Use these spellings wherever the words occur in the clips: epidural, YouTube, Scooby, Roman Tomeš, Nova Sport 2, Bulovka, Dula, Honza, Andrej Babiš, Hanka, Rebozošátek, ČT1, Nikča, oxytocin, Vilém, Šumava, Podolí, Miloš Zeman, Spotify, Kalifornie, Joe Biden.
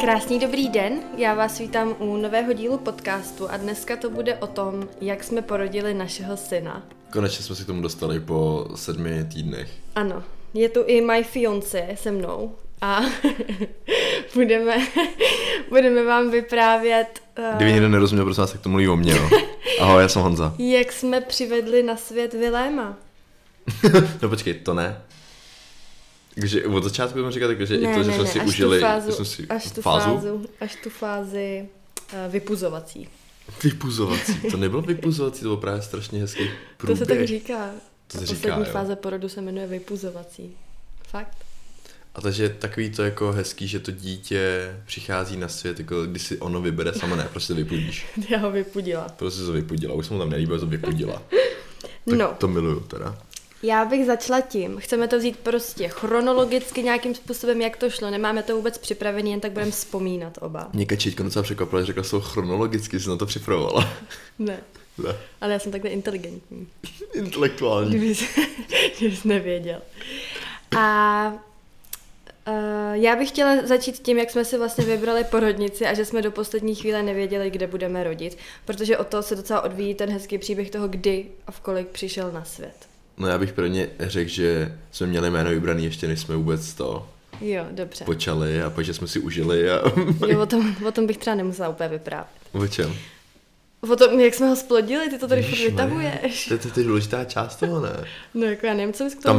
Krásný dobrý den, já vás vítám u nového dílu podcastu a dneska to bude o tom, jak jsme porodili našeho syna. Konečně jsme si k tomu dostali po 7 týdnech. Ano, je tu i my fiancé se mnou a budeme vám vyprávět... Kdyby někdo nerozuměl, prosím vás, tak to mluví o mně, no. Ahoj, já jsem Honza. Jak jsme přivedli na svět Viléma. No počkej, to ne. Takže od začátku budeme říkat, takže ne, i to, že jsme si užili... Až tu fázi vypuzovací. Vypuzovací, to nebylo vypuzovací, to bylo právě strašně hezký průběh. To se tak říká. Poslední fáze porodu se jmenuje vypuzovací. Fakt. A takže je takový to jako hezký, že to dítě přichází na svět, jako když si ono vybere sama, ne, prostě vypudíš. Já ho vypudila. Prostě to vypudila, už jsem mu tam nelíbil, to vypudila. No. To miluju teda. Já bych začala tím, chceme to vzít prostě chronologicky nějakým způsobem, jak to šlo, nemáme to vůbec připravený, jen tak budeme vzpomínat oba. Mě Kačíčka docela překvapila, že řekla jsou chronologicky, jsi na to připravovala. Ne, ale já jsem takhle inteligentní. Intelektuální. Kdyby jsi nevěděl. A já bych chtěla začít tím, jak jsme si vlastně vybrali porodnici a že jsme do poslední chvíle nevěděli, kde budeme rodit, protože od toho se docela odvíjí ten hezký příběh toho, kdy a v kolik přišel na svět. No já bych prvně řekl, že jsme měli jméno vybraný ještě než jsme vůbec to počali a pak, že jsme si užili. A... Jo, o tom bych třeba nemusela úplně vyprávět. O čem? O tom, jak jsme ho splodili, ty to tady furt vytahuješ. To je důležitá část toho, ne? No jako já nevím, co bys k tomu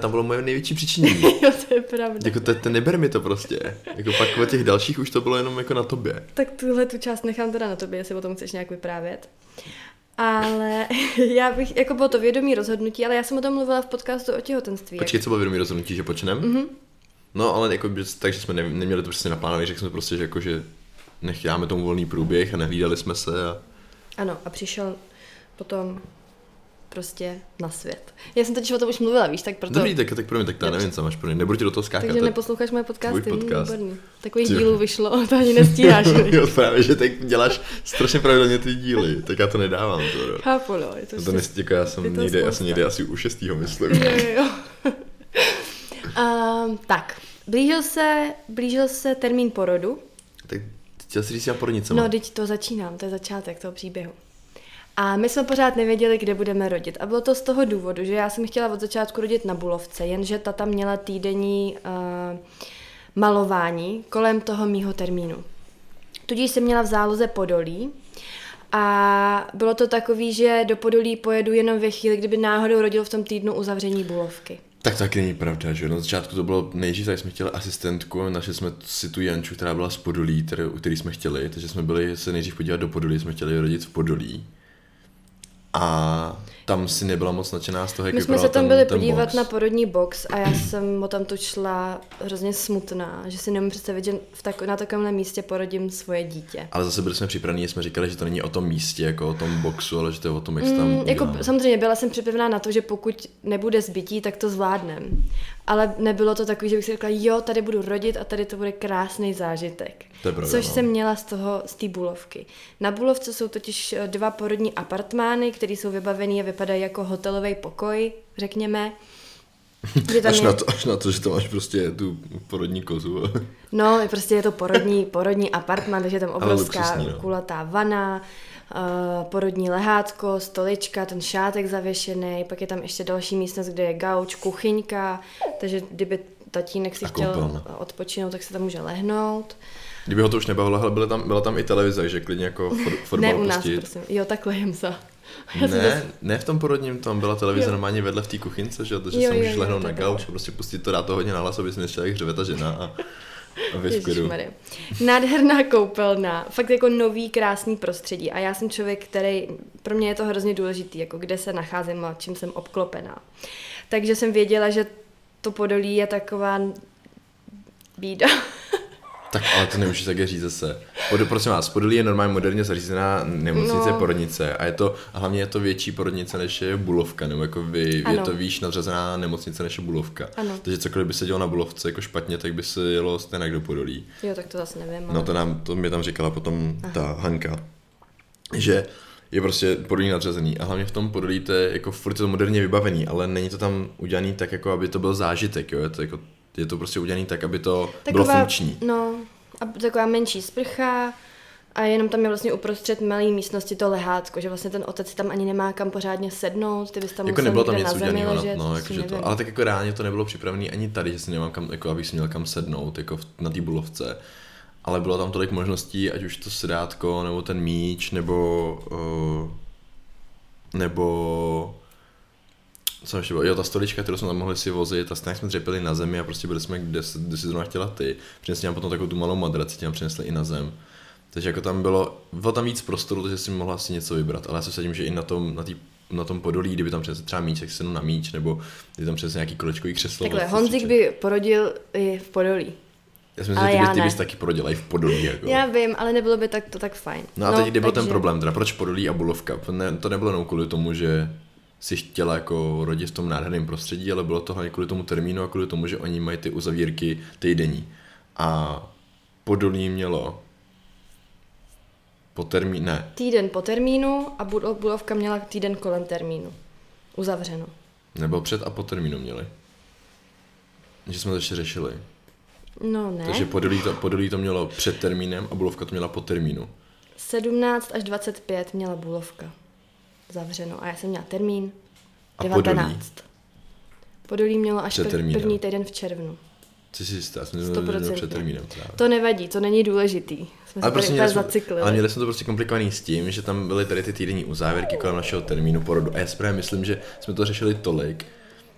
tam bylo moje největší přičinění. Jo, to je pravda. Jako neber mi to prostě. Jako pak od těch dalších už to bylo jenom jako na tobě. Tak tuhle tu část nechám teda na tobě, jestli o tom chceš nějak vyprávět. Ale já bych, jako bylo to vědomí rozhodnutí, ale já jsem o tom mluvila v podcastu o těhotenství. Počkej, co bylo vědomí rozhodnutí, že počnem? Mm-hmm. No, ale jako, takže jsme neměli to prostě naplánované, řekli jsme prostě, že, jako, že necháme tomu volný průběh a nehlídali jsme se. A... Ano, a přišel potom prostě na svět. Já jsem totiž o tom už mluvila, víš, tak proto... Dobrý, tak pro mě, tak já nevím, co máš pro mě, nebudu ti do toho skákat. Takže neposloucháš moje podcasty, výborný. Takových dílů vyšlo, to ani nestíháš. Jo, právě, že tak děláš strašně pravidelně ty díly, tak já to nedávám. Chápu, no. To nestíká, já jsem někde asi u 6. myslím. Jo. Tak, blížil se termín porodu. Tak chtěl jsi říct já porodnicema. No, teď to začínám, to je začátek toho příběhu. A my jsme pořád nevěděli, kde budeme rodit. A bylo to z toho důvodu, že já jsem chtěla od začátku rodit na Bulovce, jenže tata měla týdenní malování kolem toho mýho termínu. Tudíž jsem měla v záloze Podolí a bylo to takový, že do Podolí pojedu jenom ve chvíli, kdyby náhodou rodil v tom týdnu uzavření Bulovky. Tak taky není pravda, že jo? Na začátku to bylo nejdřív, tak jsme chtěli asistentku, našli jsme si tu Janču, která byla z Podolí, který jsme chtěli, takže jsme byli se nejdřív podívat do Podolí, jsme chtěli rodit v Podolí. A tam si nebyla moc nadšená z toho, jak vypadal ten box. My jsme se tam byli podívat na porodní box a já jsem o tamto šla hrozně smutná, že si nemůžu představit, že na takovémhle místě porodím svoje dítě. Ale zase byli jsme připraveni, jsme říkali, že to není o tom místě, jako o tom boxu, ale že to je o tom, jak se tam jako, samozřejmě byla jsem připravená na to, že pokud nebude zbytí, tak to zvládnem. Ale nebylo to takový, že bych si řekla, jo, tady budu rodit a tady to bude krásný zážitek. Pravda, což jsem měla z té Bulovky. Na Bulovce jsou totiž 2 porodní apartmány, které jsou vybavené a vypadají jako hotelový pokoj, řekněme. Až na to, že tam máš prostě tu porodní kozu. No, prostě je to porodní apartmán, takže je tam obrovská kulatá vana, porodní lehátko, stolička, ten šátek zavěšený, pak je tam ještě další místnost, kde je gauč, kuchyňka, takže kdyby tatínek si chtěl odpočinout, tak se tam může lehnout. Kdyby ho to už nebavilo, ale byla tam i televize, takže klidně jako fotbal pustit. Ne u nás, prosím. Jo, takhle jen za. Ne v tom porodním, tam byla televize normálně vedle v té kuchynce, že? Takže se můžeš lehnout na gauč a prostě pustit to, dá to hodně nahlas, aby si nešla jak hřeve ta žena a vyskvědu. Nádherná koupelna, fakt jako nový krásný prostředí a já jsem člověk, který, pro mě je to hrozně důležitý, jako kde se nacházím a čím jsem obklopená. Takže jsem věděla, že to Podolí je taková bída. Tak ale to nemůžeš také říct zase. Prosím vás, Podolí je normálně moderně zařízená nemocnice, porodnice a je to, a hlavně je to větší porodnice než je Bulovka, nebo jako je to výš nadřazená nemocnice než je Bulovka. Ano. Takže cokoliv by se dělo na Bulovce jako špatně, tak by se jelo stejně do Podolí. Jo, tak to zase nevím. Ale... No to mi tam říkala potom ta Hanka, že je prostě Podolí nadřazený a hlavně v tom Podolí to je jako furt to moderně vybavený, ale není to tam udělaný tak, jako aby to byl zážitek, jo? Je to prostě udělaný tak, aby to bylo funkční. No, a taková menší sprcha a jenom tam je vlastně uprostřed malé místnosti to lehácko, že vlastně ten otec tam ani nemá kam pořádně sednout, ty bys tam jako musel někde na zemi ležet, no, jakože to, ale tak jako reálně to nebylo připravený ani tady, že si nemám kam, jako abych si měl kam sednout, jako na té Bulovce. Ale bylo tam tolik možností, ať už to sedátko, nebo ten míč, nebo co ještě bylo? Jo, ta stolička, kterou jsme tam mohli si vozit, a stejně jsme dřepili na zemi a prostě byli jsme, kde si zrovna chtěla ty. Přinesli nám potom takovou tu malou madraci, nám přinesli i na zem. Takže jako tam bylo tam víc prostoru, takže si mohla asi něco vybrat, ale já se vsadím, že i na tom Podolí, kdyby tam přinesli třeba míč, tak se jenom na míč, nebo kdyby tam přinesli nějaký kolečkový křeslo. Takhle, Honzik by porodil i v Podolí. Já si myslím, že ty bys taky prodělaj v Podolí. Jako. Já vím, ale nebylo by to tak fajn. No a teď kde byl ten problém, teda proč Podolí a Bulovka? To nebylo jenom kvůli tomu, že si chtěla jako rodit v tom nádherném prostředí, ale bylo to hlavně kvůli tomu termínu a kvůli tomu, že oni mají ty uzavírky týdenní. A Podolí mělo po termínu, ne. Týden po termínu a Bulovka měla týden kolem termínu. Uzavřeno. Nebo před a po termínu měli. Že jsme to ještě řešili. No ne. Takže Podolí to mělo před termínem a Bulovka to měla po termínu. 17 až 25 měla Bulovka zavřeno a já jsem měla termín 19. Podolí mělo až první týden v červnu. Ty si jistá, jsme měli před termínem. Právě. To nevadí, to není důležitý. Jsme ale se tady zaciklili. Ale měli jsme to prostě komplikovaný s tím, že tam byly tady ty týdenní uzávěrky kolem našeho termínu porodu a já správně myslím, že jsme to řešili tolik,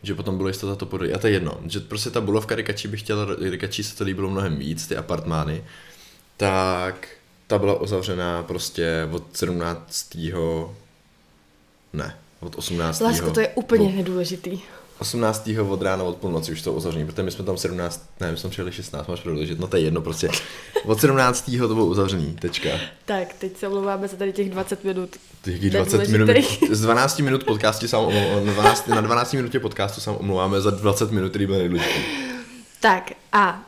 že potom bylo jistota to Podolí. A to je jedno, že prostě ta Bulovka Rikačí se to líbilo mnohem víc, ty apartmány, tak ta byla uzavřená prostě od 17. Ne, od 18. Lásko, to je úplně nedůležitý. 18. od rána od půlnoci už to uzavření, protože my jsme tam 17, ne, my jsme přijeli 16, máš pravdu, že no to je jedno prostě. Od 17. to bylo uzavřený, tečka. Tak, teď se omlouváme za tady těch 20 minut. Těch 20 minut, z 12 minut podcastu sám omlouváme, na 12 minutě podcastu sám omlouváme za 20 minut, který byl nejdůležitější. Tak a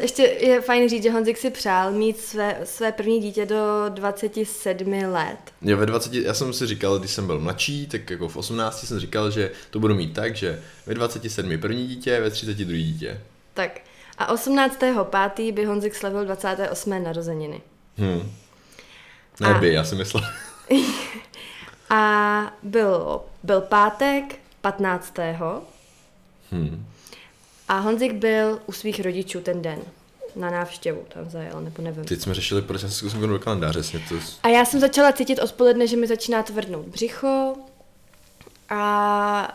ještě je fajn říct, že Honzik si přál mít své první dítě do 27 let. Jo, ve 20, já jsem si říkal, když jsem byl mladší, tak jako v 18 jsem říkal, že to budu mít tak, že ve 27 první dítě, ve 30 druhý dítě. Tak a 18.5. by Honzik slavil 28. narozeniny. Neby, já jsem myslel. A byl pátek 15. A Honzik byl u svých rodičů ten den na návštěvu, tam zajel, nebo nevím. Teď jsme řešili, proč jsem si zkusil do kalendáře. A já jsem začala cítit odpoledne, že mi začíná tvrdnout břicho a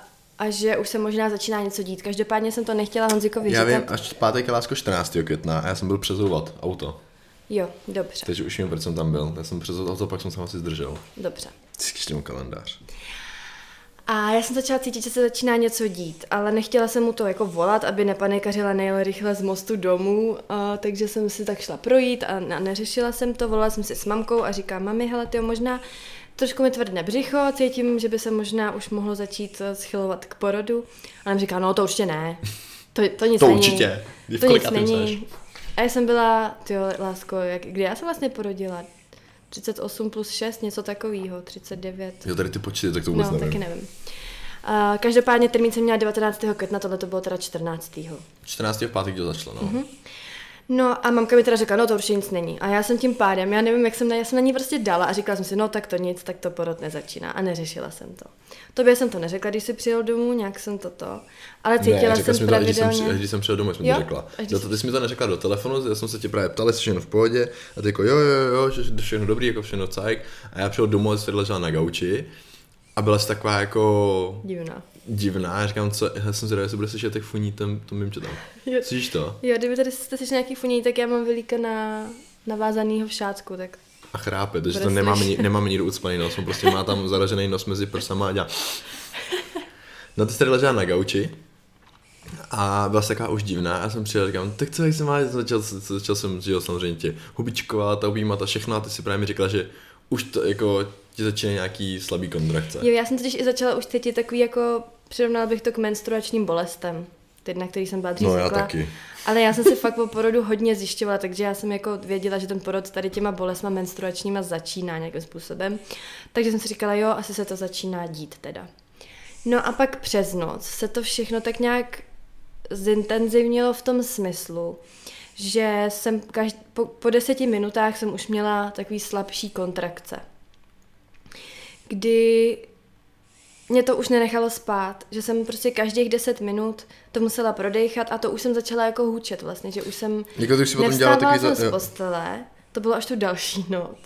že už se možná začíná něco dít. Každopádně jsem to nechtěla Honzikovi říkat. Já vím, až pátek je lásko 14. května a já jsem byl přezouvat auto. Jo, dobře. Takže už vím, proč jsem tam byl. Já jsem přezouvat auto, pak jsem se asi zdržel. Dobře. Vždycky mám kalendář. A já jsem začala cítit, že se začíná něco dít, ale nechtěla jsem mu to jako volat, aby nepanikařila nejel rychle z mostu domů, takže jsem si tak šla projít a neřešila jsem to, volala jsem si s mamkou a říkám, mami, hele, tyjo, možná trošku mi tvrdne břicho, cítím, že by se možná už mohlo začít schylovat k porodu. A ona říká, no to určitě ne, to nic to není. Určitě. V to určitě, není. A já jsem byla, tyjo, lásko, kdy já jsem vlastně porodila? 38 plus 6, něco takového, 39. Jo, tady ty počty, tak to vůbec nevím. No, taky nevím. Každopádně termín jsem měla 19. května, tohle to bylo teda 14. 14. v pátek to začalo, no. Mm-hmm. No a mamka mi teda řekla, no to určitě nic není. A já jsem tím pádem, já nevím, jak jsem, já jsem na ní prostě dala a říkala jsem si, no tak to nic, tak to porod nezačíná. A neřešila jsem to. Tobě jsem to neřekla, když jsi přijel domů, nějak jsem to. Ale cítila ne, jsem pravidelně. Ne, když jsem přijel domů, jsem to řekla. Ty jsi mi to neřekla do telefonu, já jsem se tě právě ptala, jestli všechno v pohodě. A ty jako jo, všechno dobrý, jako všechno cajk. A já přijel domů a jsi ležela na gauči. A byla jsi taková jako divná. Já říkám, co, já jsem zvědavá, jestli bude slyšet, jak funí tom mimče tam. Slyšíš to? Jo, kdyby tady jste slyšeli nějaký funí, tak já mám Vilíka navázanýho v šátku, tak... A chrápe, takže to nemáme nikdo ucpaný nos, on prostě má tam zaražený nos mezi prsama a dělá... No ty jsi tady ležela na gauči a byla jsi taková už divná, já jsem přijel a říkám, tak co, jak se má, začal jsem, že jo, samozřejmě tě hubičkovat a objímat a všechno a ty si právě mi řekla, že už to jako ti začíná nějaký slabý kontrakce. Jo, já jsem totiž i začala už cítit takový jako, přirovnala bych to k menstruačním bolestem. teď, na který jsem byla dřív. No, já taky. Ale já jsem si fakt po porodu hodně zjišťovala, takže já jsem jako věděla, že ten porod tady těma bolestma menstruačníma začíná nějakým způsobem. Takže jsem si říkala, jo, asi se to začíná dít teda. No a pak přes noc se to všechno tak nějak zintenzivnilo v tom smyslu, že jsem po 10 minutách jsem už měla takový slabší kontrakce, kdy mě to už nenechalo spát, že jsem prostě každých 10 minut to musela prodejchat a to už jsem začala jako hůčet vlastně, že už jsem nevstávala jsem z postele, to bylo až tu další noc,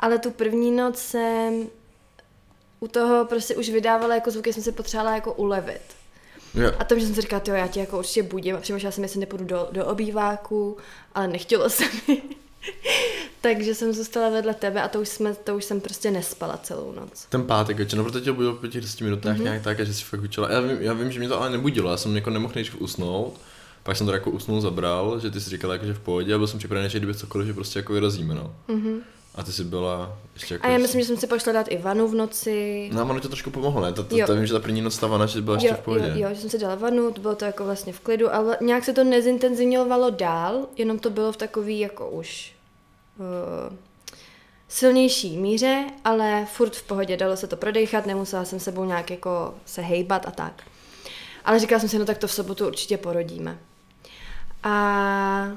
ale tu první noc jsem u toho prostě už vydávala jako zvuky, jsem se potřebovala jako ulevit. Yeah. A to, že jsem si říkala, já tě jako určitě budím a přemýšlela jsem, jestli nepůjdu do obýváku, ale nechtělo se mi. Takže jsem zůstala vedle tebe a to už jsem prostě nespala celou noc. Ten pátek večer, no proto tě budilo po těch 10 minutách nějak tak, že jsi fakt učila. Já vím, že mě to ale nebudilo, já jsem jako nemohl nejdřív usnout, pak jsem to jako usnul zabral, že ty jsi říkala jako, že v pohodě a byl jsem připravený, že kdyby cokoliv, že prostě jako vyrazíme, no. Mm-hmm. A ty jsi byla ještě jako... A já myslím, že jsem si pošla dát i vanu v noci. No a ono to trošku pomohlo, ne? To vím, že ta první noc ta vana, že byla ještě v pohodě. Jo, že jsem si dala vanu, to bylo to jako vlastně v klidu, ale nějak se to nezintenzivňovalo dál, jenom to bylo v takový jako už silnější míře, ale furt v pohodě, dalo se to prodejchat, nemusela jsem sebou nějak jako se hejbat a tak. Ale říkala jsem si, no tak to v sobotu určitě porodíme. A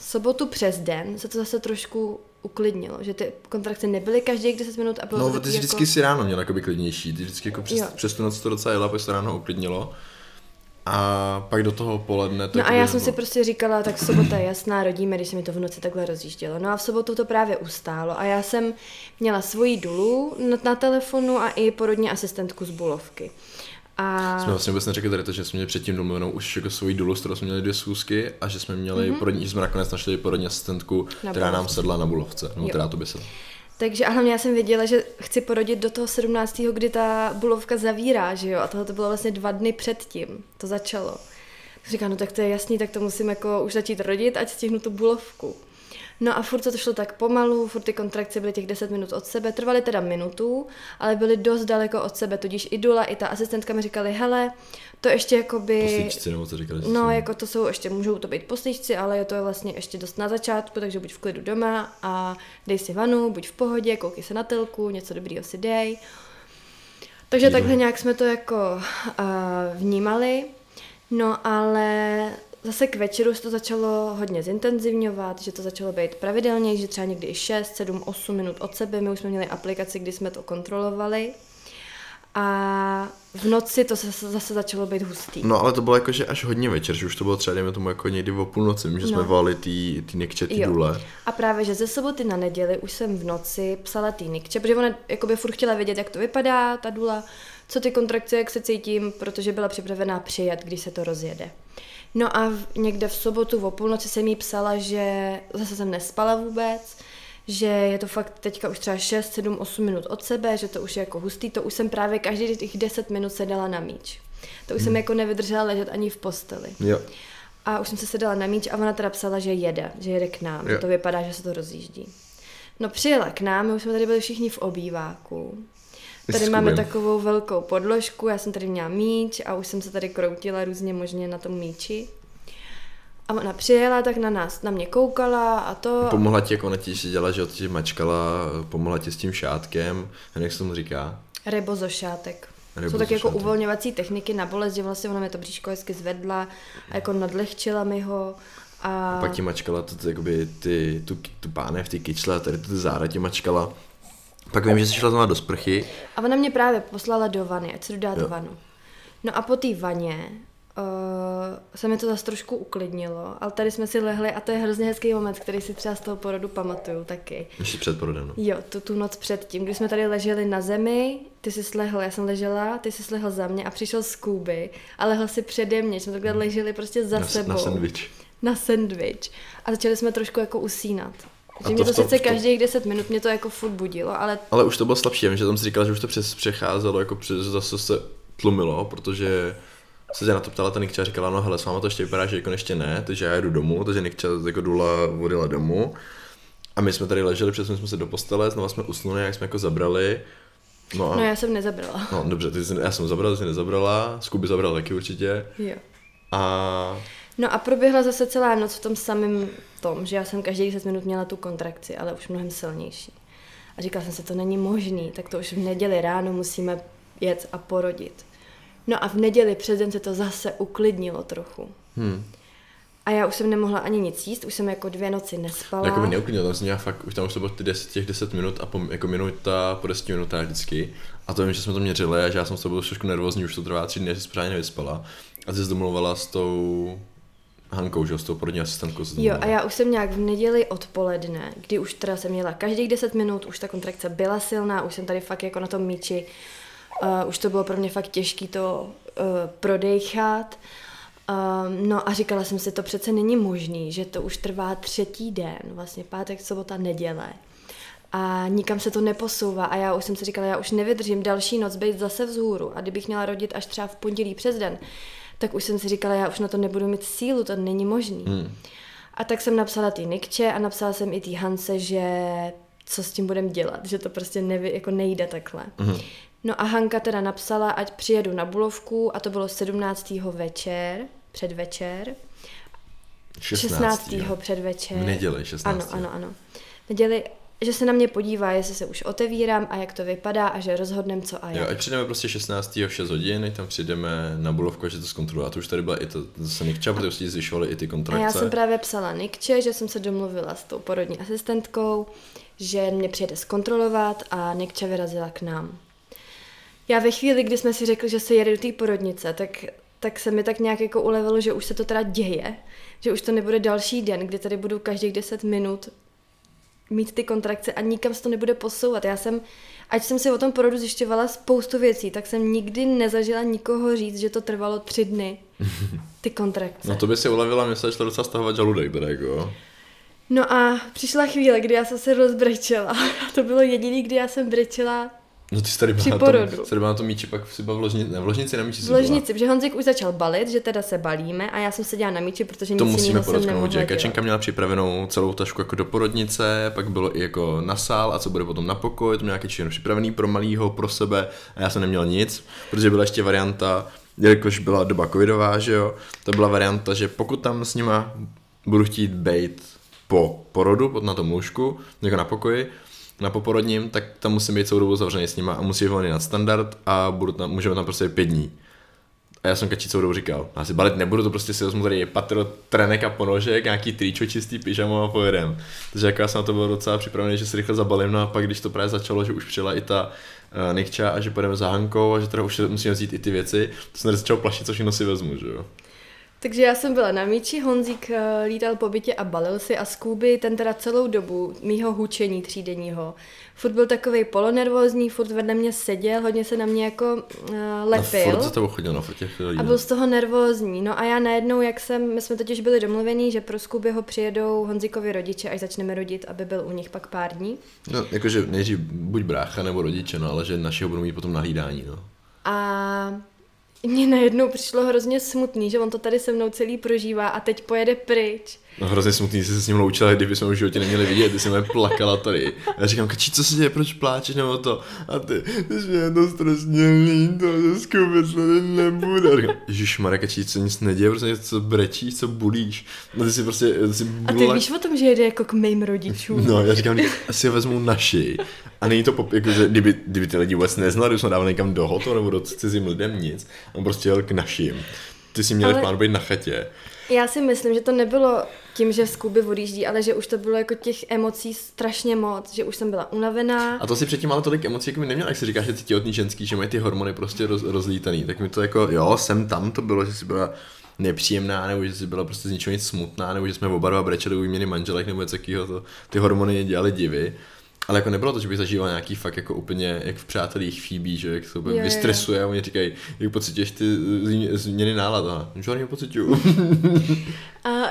sobotu přes den se to zase trošku uklidnilo, že ty kontrakce nebyly každý 10 minut a bylo to ty jsi jako... vždycky si ráno měla klidnější, ty vždycky jako přes tu noc to docela jela, pak se ráno uklidnilo a pak do toho poledne... To no a já jsem si prostě říkala, tak sobota je jasná, rodíme, když se mi to v noci takhle rozjíždělo. No a v sobotu to právě ustálo a já jsem měla svoji dulu na telefonu a i porodní asistentku z Bulovky. A... Jsme vlastně vůbec neřekli tady to, že jsme měli předtím domluvenou už jako svoji důlu, s kterou jsme měli 2 schůzky a že jsme měli porodní, že jsme nakonec našli porodní asistentku, která nám sedla na Bulovce, nebo která to by sedla. Takže a hlavně já jsem věděla, že chci porodit do toho 17., kdy ta Bulovka zavírá, že jo, a tohle to bylo vlastně 2 dny předtím, to začalo. Říkám, no tak to je jasný, tak to musím jako už začít rodit, ať stihnu tu Bulovku. No a furt to šlo tak pomalu, furt ty kontrakce byly těch 10 minut od sebe, trvaly teda minutu, ale byly dost daleko od sebe, tudíž i Dula, i ta asistentka mi říkali, hele, to ještě jakoby... Poslíčci, nebo co říkali? No, jako to jsou ještě, můžou to být poslíčci, ale je to vlastně ještě dost na začátku, takže buď v klidu doma a dej si vanu, buď v pohodě, koukej se na telku, něco dobrýho si dej. Takže takhle nějak jsme to jako vnímali, no ale... Zase k večeru se to začalo hodně zintenzivňovat, že to začalo být pravidelně, že třeba někdy i 6, 7, 8 minut od sebe. My už jsme měli aplikaci, kdy jsme to kontrolovali. A v noci to zase začalo být hustý. No ale to bylo jakože až hodně večer, že už to bylo třeba, dejme tomu, jako někdy o půlnoci, že jsme volali ty Nikče, ty Dule. A právě, že ze soboty na neděli už jsem v noci psala ty Nikče, protože ona jakoby furt chtěla vědět, jak to vypadá, ta Dula, co ty kontrakce, jak se cítím, protože byla připravená přijet, když se to rozjede. No a někde v sobotu o půlnoci jsem jí psala, že zase jsem nespala vůbec, že je to fakt teďka už třeba 6, 7, 8 minut od sebe, že to už je jako hustý, to už jsem právě každý těch 10 minut sedala na míč. To už jsem jako nevydržela ležet ani v posteli. Jo. A už jsem se sedala na míč a ona teda psala, že jede k nám, že to vypadá, že se to rozjíždí. No přijela k nám, my už jsme tady byli všichni v obýváku. Tady máme takovou velkou podložku, já jsem tady měla míč a už jsem se tady kroutila různě možně na tom míči. A ona přijela, tak na mě koukala a to... Pomohla ti, jak ona ti dělala, že ti mačkala, pomohla ti s tím šátkem, jak se tomu říká? Rebozošátek. Jsou tak jako uvolňovací techniky na bolest, že vlastně ona mi to bříško hezky zvedla a jako nadlehčila mi ho. A pak ti mačkala tu pánev, ty kyčle, tady ty záda ti mačkala. Pak vím, že jsi šla znova do sprchy. A ona mě právě poslala do vany, ať se dodá do vanu. No a po té vaně se mi to zase trošku uklidnilo, ale tady jsme si lehli a to je hrozně hezký moment, který si třeba z toho porodu pamatuju taky. Ještě před porodem, no. Jo, tu noc předtím, když jsme tady leželi na zemi, ty jsi slehl, já jsem ležela, ty jsi slehl za mě a přišel Scooby a lehl si přede mě, jsme takhle leželi prostě za sebou. Na sendvič. A začali jsme trošku jako usínat. A že mě to sice každých 10 minut mě to jako furt budilo, ale už to bylo slabší, že tam si říkala, že už to přecházelo, jako zase se tlumilo, protože se tě na to ptala ta Nikča a říkala, no hele, s váma to ještě vypadá, že jako ještě ne, takže já jdu domů, takže Nikča jako odjela domů a my jsme tady leželi, přesně jsme se do postele, znovu jsme usnuli, jak jsme jako zabrali. No já jsem nezabrala. No dobře, já jsem zabrala, ty jsi nezabrala, Scooby zabral taky určitě. Jo. A... No a proběhla zase celá noc v tom samém tom, že já jsem každých 10 minut měla tu kontrakci, ale už mnohem silnější. A říkala jsem si, to není možný, tak to už v neděli ráno musíme jet a porodit. No a v neděli přes den se to zase uklidnilo trochu. A já už jsem nemohla ani nic jíst, už jsem jako 2 noci nespala. Jako by neuklidnilo, tam jsem měla fakt, už tam už to bylo těch 10 minut a jako minuta po 10 minutách vždycky. A to vím, že jsme to měřili a že já jsem s tebou byl trošku nervózní, už to trvá 3 dny, že se správně nevyspala. A ty jsi domluvala s tou Hankou, že jo, s tou porodní asistentkou. Jo, a já už jsem nějak v neděli odpoledne, kdy už teda jsem měla každých 10 minut, už ta kontrakce byla silná, už jsem tady fakt jako na tom míči, už to bylo pro mě fakt těžký to prodejchat. No a říkala jsem si, to přece není možný, že to už trvá 3. den, vlastně pátek, sobota, neděle. A nikam se to neposouvá a já už jsem si říkala, já už nevydržím další noc být zase vzhůru a kdybych měla rodit až třeba v pondělí přes den, tak už jsem si říkala, já už na to nebudu mít sílu, to není možný. A tak jsem napsala ty Nikče a napsala jsem i ty Hance, že co s tím budem dělat, že to prostě jako nejde takhle. No a Hanka teda napsala, ať přijedu na Bulovku a to bylo 17. večer, předvečer. 16. předvečer. V neděli 16. Ano. Neděli, že se na mě podívá, jestli se už otevírám a jak to vypadá a že rozhodnem co a jak. Jo, ať přijdeme prostě 16. 6 hodin, ať tam přijdeme na Bulovku, že to zkontroluje. A to už tady byla i to zase Nikča, protože si zvyšovali i ty kontrakce. A já jsem právě psala Nikče, že jsem se domluvila s tou porodní asistentkou, že mě přijede zkontrolovat a Nikča vyrazila k nám. Já ve chvíli, kdy jsme si řekli, že se jede do té porodnice, tak se mi tak nějak jako ulevilo, že už se to teda děje, že už to nebude další den, kdy tady budu každých 10 minut mít ty kontrakce a nikam se to nebude posouvat. Já jsem, ať jsem si o tom porodu zjišťovala spoustu věcí, tak jsem nikdy nezažila nikoho říct, že to trvalo 3 dny, ty kontrakce. No to by si ulevila, mě se začala docela stahovat žaludek, teda jako. No a přišla chvíle, kdy já jsem se rozbrečela a to bylo jediný, kdy já jsem brečela. No ty jsi tady byla na tom míči, pak si byla v ložnici, protože Honzik už začal balit, že teda se balíme a já jsem seděla na míči, protože to nic jiného jsem nemohla dělat. Kačenka měla připravenou celou tašku jako do porodnice, pak bylo i jako na sál a co bude potom na pokoj, to měla nějaký připravený pro malýho, pro sebe a já jsem neměl nic, protože byla ještě varianta, jakož byla doba covidová, že jo, to byla varianta, že pokud tam s nima budu chtít bejt po porodu, na tom lůžku, jako na pokoji, na poporodním, tak tam musím být celou dobu zavřený s nima a musí volený nad standard a můžeme tam prostě 5 dní. A já jsem Kačí celou dobu říkal, já si balit nebudu, to prostě si vezmu tady je patro, trenek a ponožek, nějaký tričo, čistý pyžamo a pojedem. Takže jako já jsem na to byl docela připravený, že si rychle zabalím, no a pak když to právě začalo, že už přijela i ta Nikča a že půjdeme za Hankou a že teda už musíme vzít i ty věci, to jsem začal plašit, co všechno si vezmu, že jo. Takže já jsem byla na míči, Honzík lítal po bytě a balil si a Scooby, ten teda celou dobu mýho hučení 3denního, furt byl takovej polonervózní, furt vedle mě seděl, hodně se na mě jako lepil. A furt to chodil na fotě. A byl z toho nervózní. No a já najednou, my jsme totiž byli domluvení, že pro Scoobyho přijedou Honzíkovi rodiče, až začneme rodit, aby byl u nich pak pár dní. No, jakože nejdřív buď brácha nebo rodiče, no, ale že našeho budou mít potom nahlídání, no. A mně najednou přišlo hrozně smutný, že on to tady se mnou celý prožívá a teď pojede pryč. No hrozně smutný, jsi se s ním loučila, kdyby jsme v životě neměli vidět, ty jsi mě plakala tady. Já říkám, Kačí, co se děje, proč pláčeš nebo to? A ty jsi mě to strašně líto, že zkoubec tady nebude. A říkám, ježišmarja, Kačí, co nic neděje, prostě co brečíš, co bulíš. No ty jsi prostě... A ty víš o tom, že jede jako k mým rodičům? No, já říkám, asi vezmu naši. A není to jako, že kdyby ty lidi vůbec neznali, jsme dávali někam do hotoru nebo do cizím lidem nic. On prostě jel k našim. Ty jsi měla plán být na chatě. Já si myslím, že to nebylo tím, že Scooby odjíždí, ale že už to bylo jako těch emocí strašně moc, že už jsem byla unavená. A to si předtím ale tolik emocí, jako mi neměla, jak si říkáš, že ty těhotný ženský, že mají ty hormony prostě rozlítaný. Tak mi to jako, jo, sem tam to bylo, že jsi byla nepříjemná, nebo že jsi byla prostě z ničeho nic smutná, nebo že jsme oba dva brečeli u jměny manželek, nebo něco takového, ty hormony dělaly divy. Ale jako nebylo to, že bych zažíval nějaký fakt jako úplně, jak v Přátelích Phoebe, že jak se úplně vystresuje a oni říkají, jak pocitíš ty změny nálad. Žádný pocituju.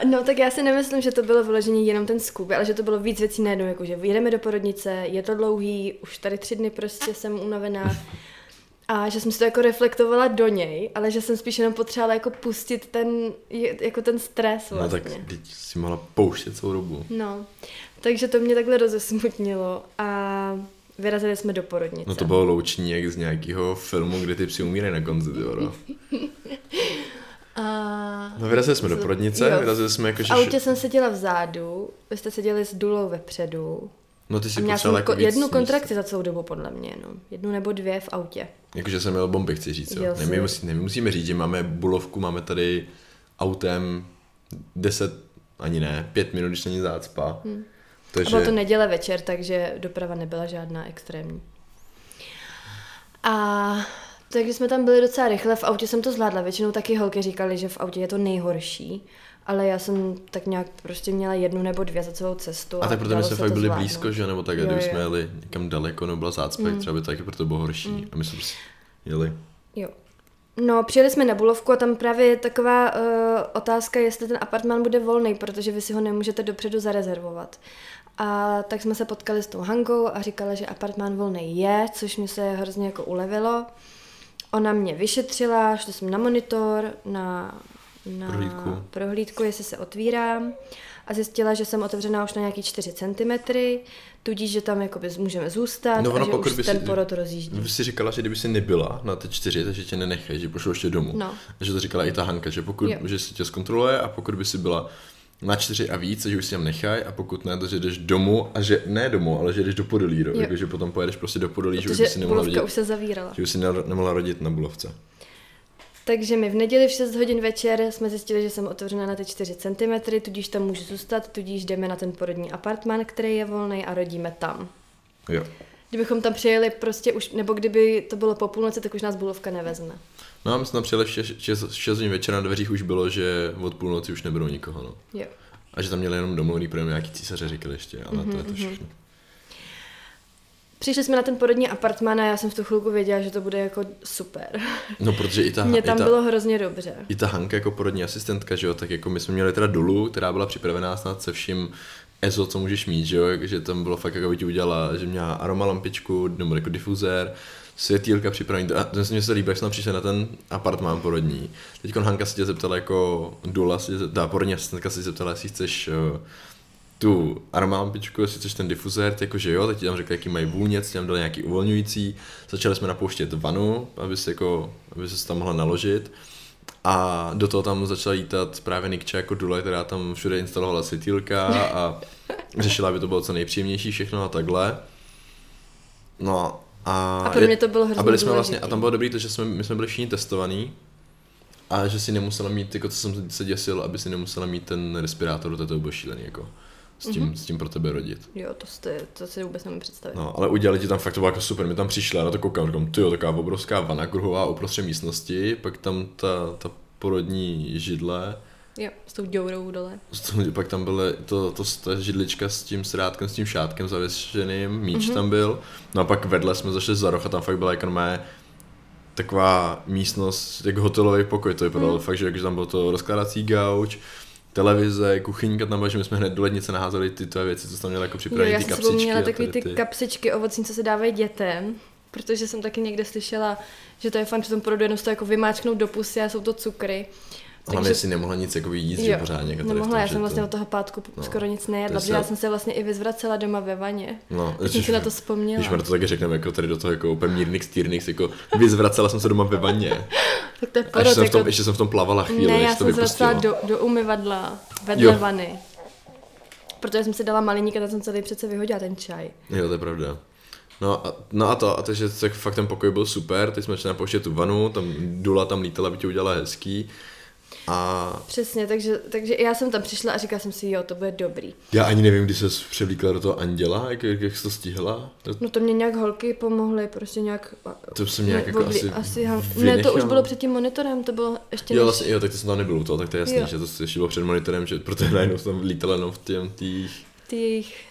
No tak já si nemyslím, že to bylo vyloženě jenom ten Scooby, ale že to bylo víc věcí najednou, jako že jedeme do porodnice, je to dlouhý, už tady 3 dny prostě jsem unavená. A že jsem si to jako reflektovala do něj, ale že jsem spíš jenom potřebovala jako pustit ten stres vlastně. No tak teď si mohla pouštět celou dobu. No, takže to mě takhle rozesmutnilo a vyrazili jsme do porodnice. No to bylo loučení jak z nějakého filmu, kde ty psi umírají na konci, jo. A No vyrazili jsme do Prodnice, jo. Vyrazili jsme jako v autě jsem seděla vzadu, vy jste seděli s Dulou vepředu. No ty si potřebovala jako víc jednu kontrakci za celou dobu podle mě, no. Jednu nebo dvě v autě. Jakože jsem měl bomby, chci říct, jo. Ne, my musíme říct, že máme Bulovku, máme tady autem 10, ani ne, 5 minut, když není zácpa. Hmm. A bylo to neděle večer, takže doprava nebyla žádná extrémní. A takže jsme tam byli docela rychle, v autě jsem to zvládla, většinou taky holky říkali, že v autě je to nejhorší, ale já jsem tak nějak prostě měla jednu nebo dvě za celou cestu. A tak proto my jsme fakt byli zvládnout. Blízko, že? Nebo tak, jo, kdyby jsme jeli někam daleko, nebo byla zácpa, třeba by to taky proto bylo horší. A my jsme prostě jeli. Jo. No, přijeli jsme na Bulovku a tam právě je taková otázka, jestli ten apartmán bude volný, protože vy si ho nemůžete dopředu zarezervovat. A tak jsme se potkali s tou Hankou a říkala, že apartmán volný je, což mi se hrozně jako ulevilo. Ona mě vyšetřila, šli jsme na monitor, na prohlídku, jestli se otvírám a zjistila, že jsem otevřená už na nějaký 4 cm, tudíž, že tam jakoby můžeme zůstat no, a že už ten porod rozjíždí. Vy si říkala, že kdyby si nebyla na ty 4, takže tě nenechají, že pošlou ještě domů. No. Že to říkala i ta Hanka, že pokud že si tě zkontroluje a pokud by si byla na 4 a víc, že už si tam nechají a pokud ne, takže jdeš domů a že ne domů, ale že jdeš do Podolí, že potom pojedeš prostě do Podolí, protože že už si nemohla rodit. Už se zavírala. Že už si nemohla rodit na Bulovce. Takže my v neděli v 6 hodin večer jsme zjistili, že jsem otevřena na ty 4 cm, tudíž tam můžu zůstat, tudíž jdeme na ten porodní apartmán, který je volný a rodíme tam. Jo. Kdybychom tam přijeli prostě už, nebo kdyby to bylo po půlnoci, tak už nás Bulovka nevezme. No a my jsme tam přijeli v 6 hodin večer, na dveřích už bylo, že od půlnoci už nebudou nikoho, no. Jo. A že tam měli jenom domluvený pro nějaký císaře, říkali ještě, ale to je to všechno. Přišli jsme na ten porodní apartmán a já jsem v tu chvilku věděla, že to bude jako super. No, protože i ta Mě tam i ta, bylo hrozně dobře. I ta Hanka jako porodní asistentka, že jo, tak jako my jsme měli teda Dulu, která byla připravená snad se vším EZO, co můžeš mít, že jo, že tam bylo fakt, jako by ti udělala, že měla aromalampičku, nebo jako difuzér, světýlka připravený. A to se mi líbilo, jak jsme přišli na ten apartmán porodní. Teď Hanka se tě zeptala jako Dula, ta porodní asistentka se tě zeptala, jestli chceš tu armámpičku, jestli chceš ten difuzér, jakože jo, tak ti tam řekli, jaký mají vůněc, ti tam dali nějaký uvolňující, začali jsme napouštět vanu, aby se tam mohla naložit a do toho tam začala lítat právě Nikča jako Dula, která tam všude instalovala světýlka a řešila, aby to bylo co nejpříjemnější všechno a takhle. No a pro mě to bylo hrozně důležitý. Vlastně, a tam bylo dobrý to, že my jsme byli všichni testovaní a že si nemusela mít, jako co jsem se děsil, aby si nemusela mít ten respirátor, to bylo šílený jako. S tím pro tebe rodit. Jo, to si vůbec nemůžu představit. No, ale udělali ti tam fakt, to bylo jako super, mi tam přišla, na to koukám, říkám, tyjo, taková obrovská vana kruhová uprostřed místnosti, pak tam ta porodní židle. Jo, s tou děurou dole. Pak tam byla ta židlička s tím srátkem, s tím šátkem zavěšeným, míč tam byl, no a pak vedle jsme zašli za roh a tam fakt byla jako taková místnost, jako hotelový pokoj, to vypadalo fakt, že tam bylo to rozkládací gauč, televize, kuchyňka tam byla, že my jsme hned do lednice naházeli ty věci, co tam měla jako připravit, ty kapsičky. Já jsem měla takový ty kapsičky ovocní, co se dávají dětem, protože jsem taky někde slyšela, že to je fajn při tom porodu, jenom se to jako vymáčknout do pusy a jsou to cukry. Hlavně si nemohla nic jako jíst, že pořádně. Nemohla, já jsem vlastně od toho pátku skoro nic nejedla, protože já jsem se vlastně i vyzvracela doma ve vaně. No, jsem si na to vzpomněla. Když to taky řekneme, jako tady do toho jako pemírnix, týrnix, jako vyzvracela jsem se doma ve vaně. Tak to je porod, ještě, jako ještě jsem v tom plavala chvíli, ne, já jsem se dostala do umyvadla, vedle vany. Protože jsem si dala maliníka, tak jsem celý přece vyhodila ten čaj. Jo, to je pravda. Takže fakt ten pokoj byl super, teď jsme začali napouštět tu vanu, tam Dula tam lítala, aby tě udělala hezký. A přesně, takže já jsem tam přišla a říkala jsem si, jo, to bude dobrý. Já ani nevím, kdy ses převlíkla do toho anděla, jak jsi to stihla? No to mě nějak holky pomohly, prostě nějak. To jsem nějak jako asi ne, to už bylo před tím monitorem, to bylo ještě než. Jo, tak to jsem tam nebyl u toho, tak to je jasný, že to ještě bylo před monitorem, že proto najednou jsem tam lítala jenom v těch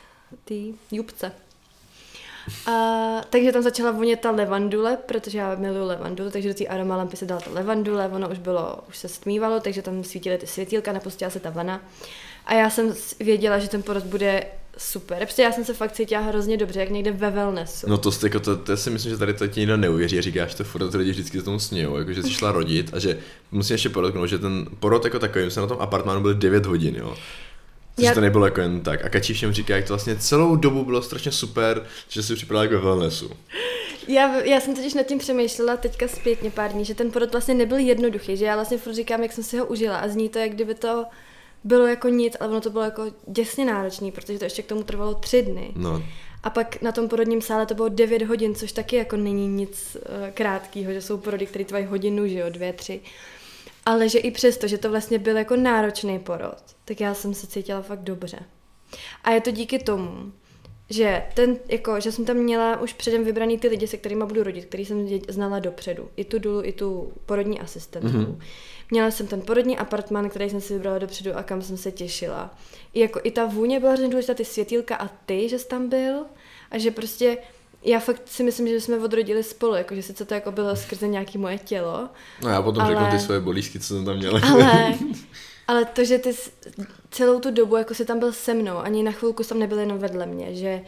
jubce. A takže tam začala vonět ta levandule, protože já miluju levandule, takže do té aromalampy se dala ta levandule, ono už se stmívalo, takže tam svítily ty světílka, napustila se ta vana. A já jsem věděla, že ten porod bude super, protože já jsem se fakt cítila hrozně dobře, jak někde ve wellnessu. No to si myslím, že tady ti nikdo neuvěří a říkáš to furt, lidi vždycky se tomu smějou, jakože jsi šla rodit a že musím ještě podotknout, že ten porod jako takový, jsme na tom apartmánu byli 9 hodin, jo. Což to nebylo jako jen tak. A Kačí všem říká, jak to vlastně celou dobu bylo strašně super, že si připadala jako wellnessu. Já jsem totiž nad tím přemýšlela teďka zpětně pár dní, že ten porod vlastně nebyl jednoduchý, že já vlastně furt říkám, jak jsem si ho užila a zní to, jak kdyby to bylo jako nic, ale ono to bylo jako děsně náročný, protože to ještě k tomu trvalo 3 dny. No. A pak na tom porodním sále to bylo 9 hodin, což taky jako není nic krátkýho, že jsou porody, které trvají hodinu, že jo, 2, 3. Ale že i přesto, že to vlastně byl jako náročný porod, tak já jsem se cítila fakt dobře. A je to díky tomu, že, že jsem tam měla už předem vybraný ty lidi, se kterými budu rodit, který jsem znala dopředu. I tu dulu, i tu porodní asistentku. Mm-hmm. Měla jsem ten porodní apartmán, který jsem si vybrala dopředu a kam jsem se těšila. I ta vůně byla hrozně důležitá, ty světýlka a ty, že jsi tam byl. A že prostě, já fakt si myslím, že jsme odrodili spolu, jakože sice to jako bylo skrze nějaké moje tělo. No já potom řeknu ty svoje bolíšky, co jsem tam měla. Ale to, že ty celou tu dobu jako jsi tam byl se mnou, ani na chvilku jsi tam nebyl jenom vedle mě, že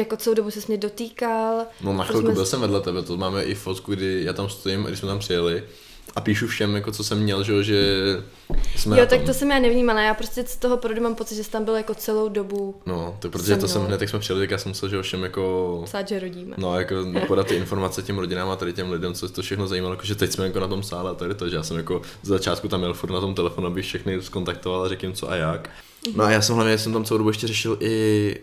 jako celou dobu jsi mě dotýkal. No na chvilku byl jsem vedle tebe, to máme i fotku, kdy já tam stojím, když jsme tam přijeli a píšu všem, jako co jsem měl, že jsme... Jo, tak to jsem já nevnímala, já prostě z toho porodu mám pocit, že jsi tam byl jako celou dobu. No, to protože to jsem hned, jak jsme přijeli, tak já jsem musel, že všem jako... Psát, že rodíme. No, jako podat ty informace těm rodinám a tady těm lidem, co to všechno zajímalo, jako že teď jsme jako na tom sále a tady to, že já jsem jako z začátku tam jel furt na tom telefonu, abych všechny zkontaktoval a řekl jim co a jak. No a já jsem hlavně jsem tam celou dobu ještě řešil i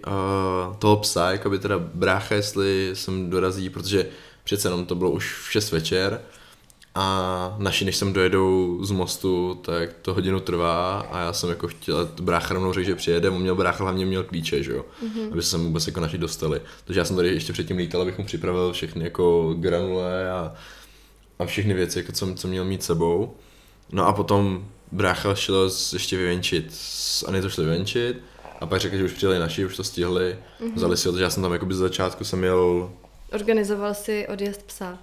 toho psa, jako by teda brácha, jestli sem dorazí, protože přece jenom to bylo už v 6 večer. A naši, než sem dojedou z mostu, tak to hodinu trvá a já jsem jako chtěla, brácha rovnou řekl, že přijede, on měl brácha, hlavně měl klíče, že jo, aby se sem vůbec jako naši dostali. Takže já jsem tady ještě předtím lítal, abych mu připravil všechny jako granule a všechny věci, jako co měl mít sebou. No a potom brácha šel ještě vyvenčit, a Anitou šli vyvenčit a pak řekl, že už přijeli naši, už to stihli, vzali si ho, takže já jsem tam jakoby z začátku jsem jel... Organizoval si odjezd psa.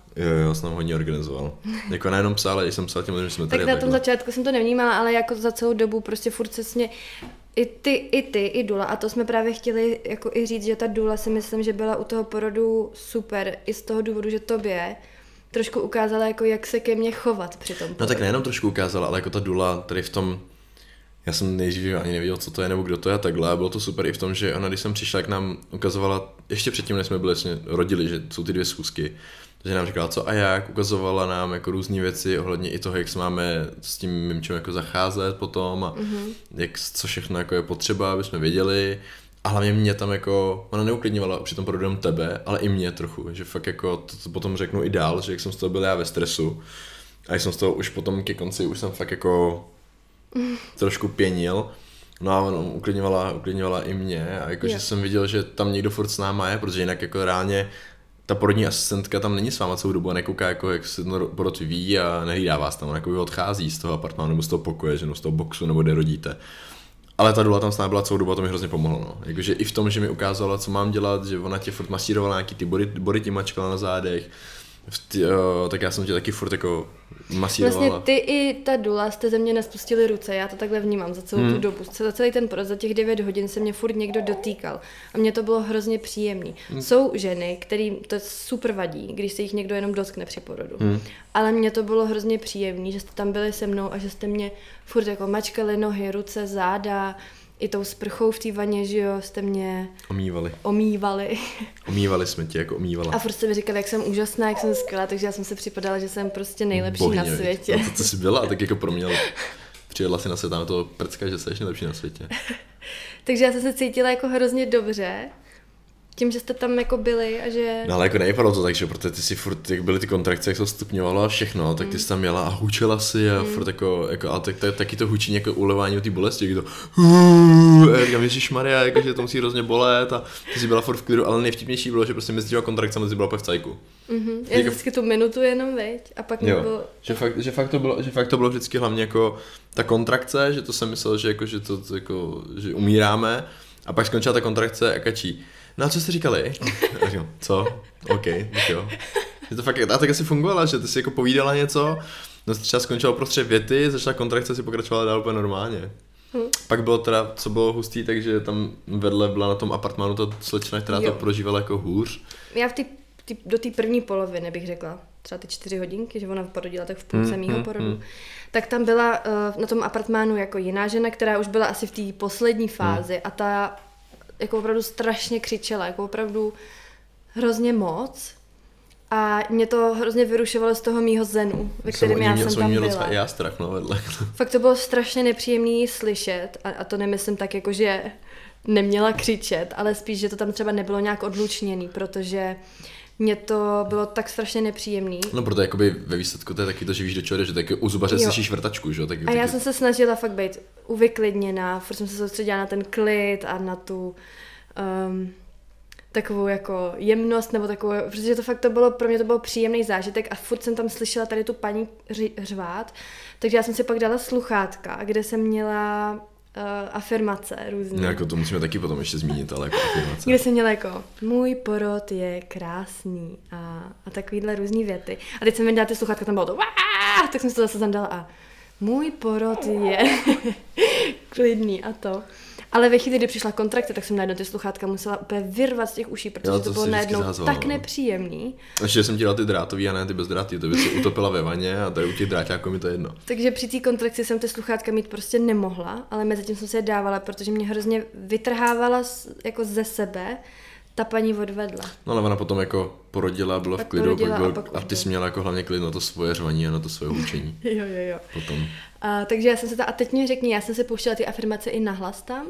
Jo, jsem hodně organizoval. Jako nejenom psa, ale i jsem psal těm lidem, že jsme tady. Tak na tom začátku jsem to nevnímala, ale jako za celou dobu prostě furt se sně... I Dula. A to jsme právě chtěli jako i říct, že ta Dula si myslím, že byla u toho porodu super. I z toho důvodu, že tobě trošku ukázala, jako jak se ke mně chovat při tom porodu. No tak nejenom trošku ukázala, ale jako ta Dula tady v tom... Já jsem nejdřív ani nevěděl, co to je nebo kdo to je a takhle. A bylo to super i v tom, že ona, když jsem přišla, jak nám ukazovala, ještě předtím, než jsme byli rodili, že jsou ty 2 schůzky, takže nám říkala co a jak, ukazovala nám jako různé věci ohledně i toho, jak se máme s tím mimčem jako zacházet potom a jak, co všechno jako je potřeba, aby jsme věděli. A hlavně mě tam jako, ona neuklidňovala při tom porodu tebe, ale i mě trochu, že fakt jako to potom řeknu i dál, že jak jsem z toho byl já ve stresu a jsem z toho už potom ke konci, už jsem fakt jako trošku pěnil, no a on uklidňovala i mě a jakože jsem viděl, že tam někdo furt s náma je, protože jinak jako reálně ta porodní asistentka tam není s váma celou dobu a nekouká jako jak se porod vyvíjí a nehlídá vás tam, on jako odchází z toho apartmánu nebo z toho pokoje, že no, z toho boxu nebo kde rodíte. Ale ta Dula tam s námi byla celou dobu a to mi hrozně pomohlo, no. Jakože i v tom, že mi ukázala, co mám dělat, že ona tě furt masírovala nějaký ty body ti mačkala na zádech. Tak já jsem tě taky furt jako masírovala. Vlastně ty i ta Dula jste ze mě nespustili ruce, já to takhle vnímám za celou tu dobu. Za celý ten porod, za těch 9 hodin se mě furt někdo dotýkal a mě to bylo hrozně příjemný. Jsou ženy, kterým to super vadí, když se jich někdo jenom dotkne při porodu, ale mně to bylo hrozně příjemný, že jste tam byli se mnou a že jste mě furt jako mačkali nohy, ruce, záda, i tou sprchou v té vaně, že jo, jste mě... Omývali. Omývali jsme tě, jako omývala. A furt jste mi říkali, jak jsem úžasná, jak jsem skvělá, takže já jsem se připadala, že jsem prostě nejlepší na světě. A to jsi byla, tak jako pro mě přijela si na svět, tam toho prcka, že jsi nejlepší na světě. Takže já jsem se cítila jako hrozně dobře, tím, že jste tam jako byli a že... No ale jako nevypadalo to tak, že protože ty si furt, jak byly ty kontrakce, jak se stupňovalo a všechno, tak ty jsi tam jela a hučela si a furt jako a taky to hučení jako ulevání od té bolesti, jako to a říkám, ježišmarja, jakože to musí hrozně bolet a ty jsi byla furt v klidu, ale nejvtipnější bylo, že prostě mezi těma kontrakcemi jsi byla pak v cajku. Já vždycky tu minutu jenom, veď, a pak nebylo... Že fakt to bylo vždycky hlavně jako ta kontrakce, že to jsem myslel, že jako, že umíráme a pak skončila ta kontrakce a kačí. No a co jste říkali? Co? OK, tak jo. Je to fakt, a tak asi fungovala, že ty si jako povídala něco, no třeba skončila prostřed věty, začala kontrakce, si pokračovala dál úplně normálně. Pak bylo teda, co bylo hustý, takže tam vedle byla na tom apartmánu ta slečna, která to prožívala jako hůř. Já v do té první poloviny bych řekla, třeba ty 4 hodinky, že ona porodila tak v půlce mýho porodu, tak tam byla na tom apartmánu jako jiná žena, která už byla asi v té poslední fázi a ta jako opravdu strašně křičela, jako opravdu hrozně moc A mě to hrozně vyrušovalo z toho mýho zenu, ve kterém já jsem tam byla. Já strach, no, vedle. Fakt to bylo strašně nepříjemný slyšet a to nemyslím tak jako, že neměla křičet, ale spíš, že to tam třeba nebylo nějak odlučněný, protože mě to bylo tak strašně nepříjemný. No proto jakoby ve výsledku to je taky to, že víš do čeho jdeš, že taky u zubaře slyšíš vrtačku, že jo? A já jsem se snažila fakt být uvyklidněná, furt jsem se soustředila na ten klid a na tu takovou jako jemnost nebo takovou, protože to fakt to bylo, pro mě to byl příjemný zážitek a furt jsem tam slyšela tady tu paní řvát, takže já jsem si pak dala sluchátka, kde jsem měla afirmace různé. Jako to musíme taky potom ještě zmínit, ale jako afirmace. Kde jsem měla jako můj porod je krásný a takovýhle různý věty. A teď jsem mi dala ty sluchátka, tam bylo to tak jsem si to zase zandala a můj porod je klidný a to. Ale ve chvíli, kdy přišla kontrakce, tak jsem najednou ty sluchátka musela úplně vyrvat z těch uší, protože to bylo najednou zázvala, tak nepříjemný. Ještě jsem ti dala ty drátový a ne ty bezdrátový, to by se utopila ve vaně a tady u těch dráťáků mi to je jedno. Takže při té kontrakci jsem ty sluchátka mít prostě nemohla, ale mezitím jsem se je dávala, protože mě hrozně vytrhávala jako ze sebe, ta paní odvedla. No ale ona potom jako porodila, byla pak v klidu, a ty jsi měla jako hlavně klid na to svoje řvaní a na to svoje hůčení. Jo. Potom. Takže já jsem se a teď mi řekni, já jsem si pouštěla ty afirmace i nahlas tam.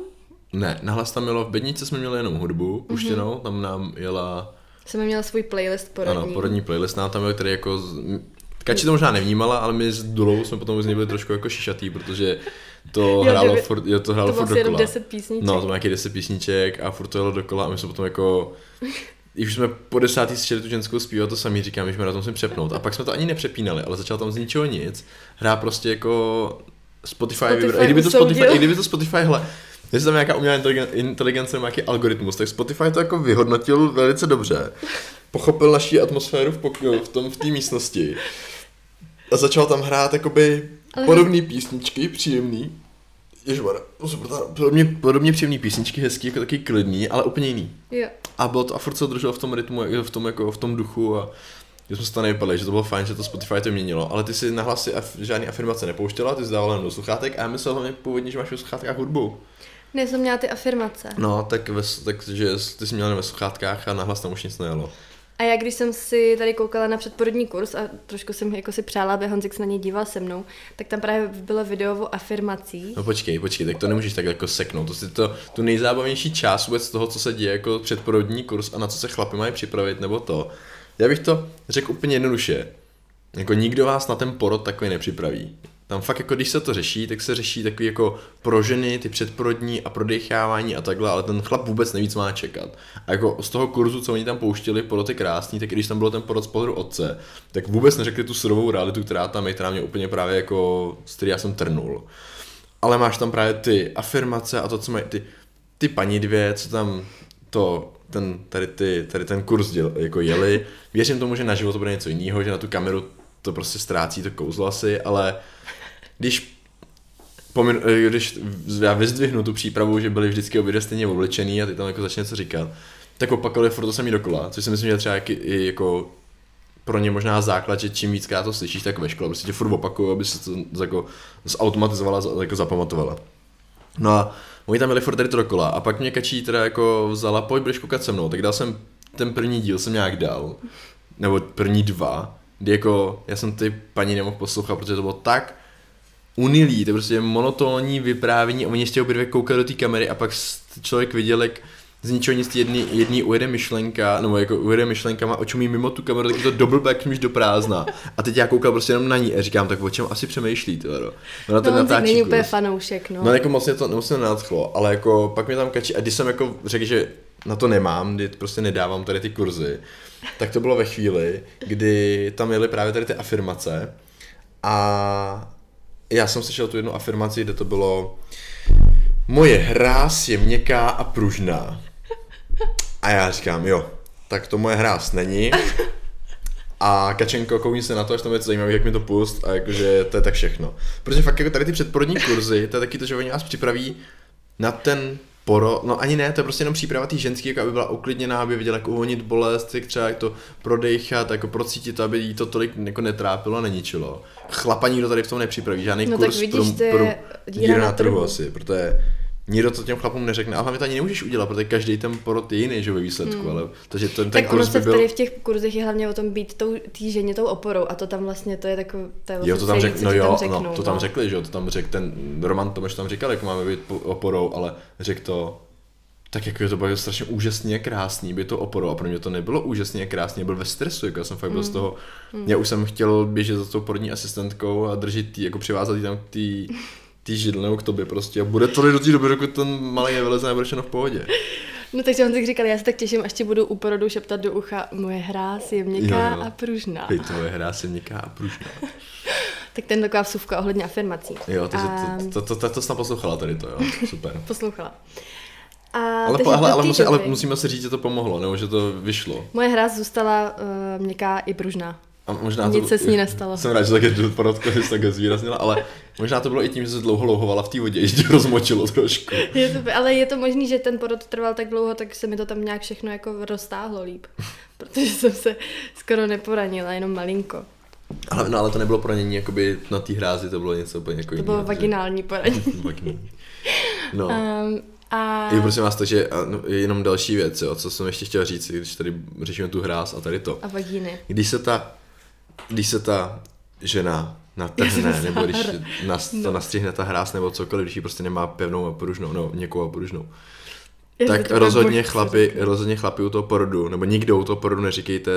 Ne, nahlas tam jelo, v bednici jsme měli jenom hudbu puštěnou, tam nám jela... Jsem měla svůj playlist porodní. Ano, porodní playlist nám tam jel, který jako... Kači to možná nevnímala, ale my s Dulou jsme potom z něj byli trošku jako šišatý, protože to hrálo furt dokola. To bylo asi jenom 10 písniček. No, to bylo nějaký 10 písniček a furt to jelo dokola a my jsme potom jako... I už jsme po 10. slyšeli tu ženskou zpívat, to samý říkám, že jsme na tom musím přepnout. A pak jsme to ani nepřepínali, ale začal tam z ničeho nic. Hrá prostě jako Spotify i kdyby to Spotify, jestli tam nějaká umělá inteligence nebo nějaký algoritmus, tak Spotify to jako vyhodnotil velice dobře. Pochopil naši atmosféru v té místnosti a začal tam hrát jakoby podobné písničky, příjemný. Ježmar, podobně příjemný písničky, hezký, jako taky klidný, ale úplně jiný. Jo. A bylo to, a furt se drželo v tom rytmu, v tom duchu a že jsme se to nevypadli, že to bylo fajn, že to Spotify to měnilo, ale ty si nahlas žádný afirmace nepouštěla, ty jsi dávala jenom do sluchátek a já myslel hlavně původně, že máš ve sluchátkách hudbu. Ne, jsem měla ty afirmace. No, takže ty jsi měla ve sluchátkách a nahlas tam už nic nejelo. A já když jsem si tady koukala na předporodní kurz a trošku jsem jako si přála, aby Honzik se na něj díval se mnou, tak tam právě bylo video o afirmacích. No počkej, tak to nemůžeš tak jako seknout. To je tu nejzábavnější část vůbec toho, co se děje jako předporodní kurz a na co se chlapi mají připravit nebo to. Já bych to řekl úplně jednoduše. Jako nikdo vás na ten porod takový nepřipraví. Tam fakt jako když se to řeší, tak se řeší takový jako pro ženy, ty předporodní a prodechávání a takhle, ale ten chlap vůbec neví, co má čekat. A jako z toho kurzu, co oni tam pouštili, porod je krásný, tak i když tam byl ten porod z pohledu otce, tak vůbec neřekli tu surovou realitu, která tam je, která mě úplně právě jako, z který já jsem trnul. Ale máš tam právě ty afirmace a to, co mají ty paní dvě, co tam to... ten kurz jako jeli. Věřím tomu, že na život to bude něco jiného, že na tu kameru to prostě ztrácí to kouzlo asi, ale když já vyzdvihnu tu přípravu, že byli vždycky obě stejně oblečený a ty tam jako začne něco říkat, tak opakovali furt to samý dokola, což si myslím, že třeba i jako pro ně možná základ, že čím víckrát to slyšíš, tak ve škole, prostě tě furt opakuju, aby se to jako zautomatizovala, jako zapamatovala. No a oni tam byli furt tady to dokola a pak mě Kačí teda jako vzala, pojď budeš koukat se mnou, tak dal jsem ten první díl jsem nějak dal, nebo první dva, kdy jako já jsem ty paní nemohl poslouchat, protože to bylo tak unilý, to je prostě monotónní vyprávění a oni ještě obě dvě koukali do té kamery a pak člověk viděl, jak z ničeho nic jedný ujede myšlenka, nebo jako ujede myšlenkama, o čem jí mimo tu kameru, taky to doblbek už do prázdna. A teď já koukal prostě jenom na ní a říkám, tak o čem asi přemýšlí, tyhle. No, on teď není úplně fanoušek, no. No jako moc mě to nenadchlo, ale jako pak mě tam Kačí, a když jsem jako řekl, že na to nemám, kdy prostě nedávám tady ty kurzy, tak to bylo ve chvíli, kdy tam jeli právě tady ty afirmace a já jsem slyšel tu jednu afirmaci, kde to bylo moje hráz je měkká a pružná. A já říkám, jo, tak to moje hráz není. A Kačenko, koukni se na to, až tam je to zajímavé, jak mi to pust a jakože to je tak všechno. Protože fakt jako tady ty předporodní kurzy, to je taky to, že oni vás připraví na ten porod, no ani ne, to je prostě jenom příprava tý ženský, jako aby byla uklidněná, aby věděla, jak uvolnit bolest, jak třeba jak to prodejchat, jako procítit, aby jí to tolik jako netrápilo a neničilo. Chlapa nikdo tady v tom nepřipraví, žádný kurz pro díra na trhu asi, protože Nikdo to těm chlapům neřekne, ale hlavně to ani nemůžeš udělat, protože každý ten porod je jiný, že ve výsledku, ale takže ten kurz by byl... Tady v těch kurzech je hlavně o tom být tý ženě tou oporou a to tam vlastně, to je takové... Jo, to tam řekli, že jo, to tam řekl ten Roman Tomeš, tam říkal, jak máme být oporou, ale řekl to... Tak jako je to bylo strašně úžasně krásný, by to oporou a pro mě to nebylo úžasně krásný, byl ve stresu, jako já jsem fakt byl z toho, já už jsem chtěl běžet za tou porodní asistentkou a držet tý, jako přivázat tý tam k tý židlnou k tobě prostě a bude to do té doby, dokud ten malý je vyleze a bude všechno v pohodě. No takže on tak říkal, já se tak těším, až ti budu u porodu šeptat do ucha, moje hráz je měkká a pružná. Moje hráz je měkká a pružná. Tak ten taková vsuvka ohledně afirmací. Jo, takže to jsi tam poslouchala tady to, jo, super. Poslouchala. Ale musíme si říct, že to pomohlo, nebo že to vyšlo. Moje hra zůstala měkká i pružná. A možná nic se s ní nestalo. Jsem rád, že taky porodko jsi takhle zvýraznila, ale možná to bylo i tím, že se dlouho louhovala v té vodě, ještě rozmočilo trošku. Ale je to možný, že ten porod trval tak dlouho, tak se mi to tam nějak všechno jako roztáhlo líp. Protože jsem se skoro neporanila, jenom malinko. Ale to nebylo poranění jakoby na té hrázi, to bylo něco úplně jako jiné. To bylo vaginální poranění. No. Jo, prosím vás, takže jenom další věc, jo, co jsem ještě chtěl říct, když tady řešíme tu hráz a tady to. A vagíny. Když se ta žena natrhne, nebo když nastřihne ta hráz, nebo cokoliv, když ji prostě nemá pevnou a pružnou, no někoho pružnou, tak rozhodně chlapi u toho porodu, nebo nikdo u toho porodu neříkejte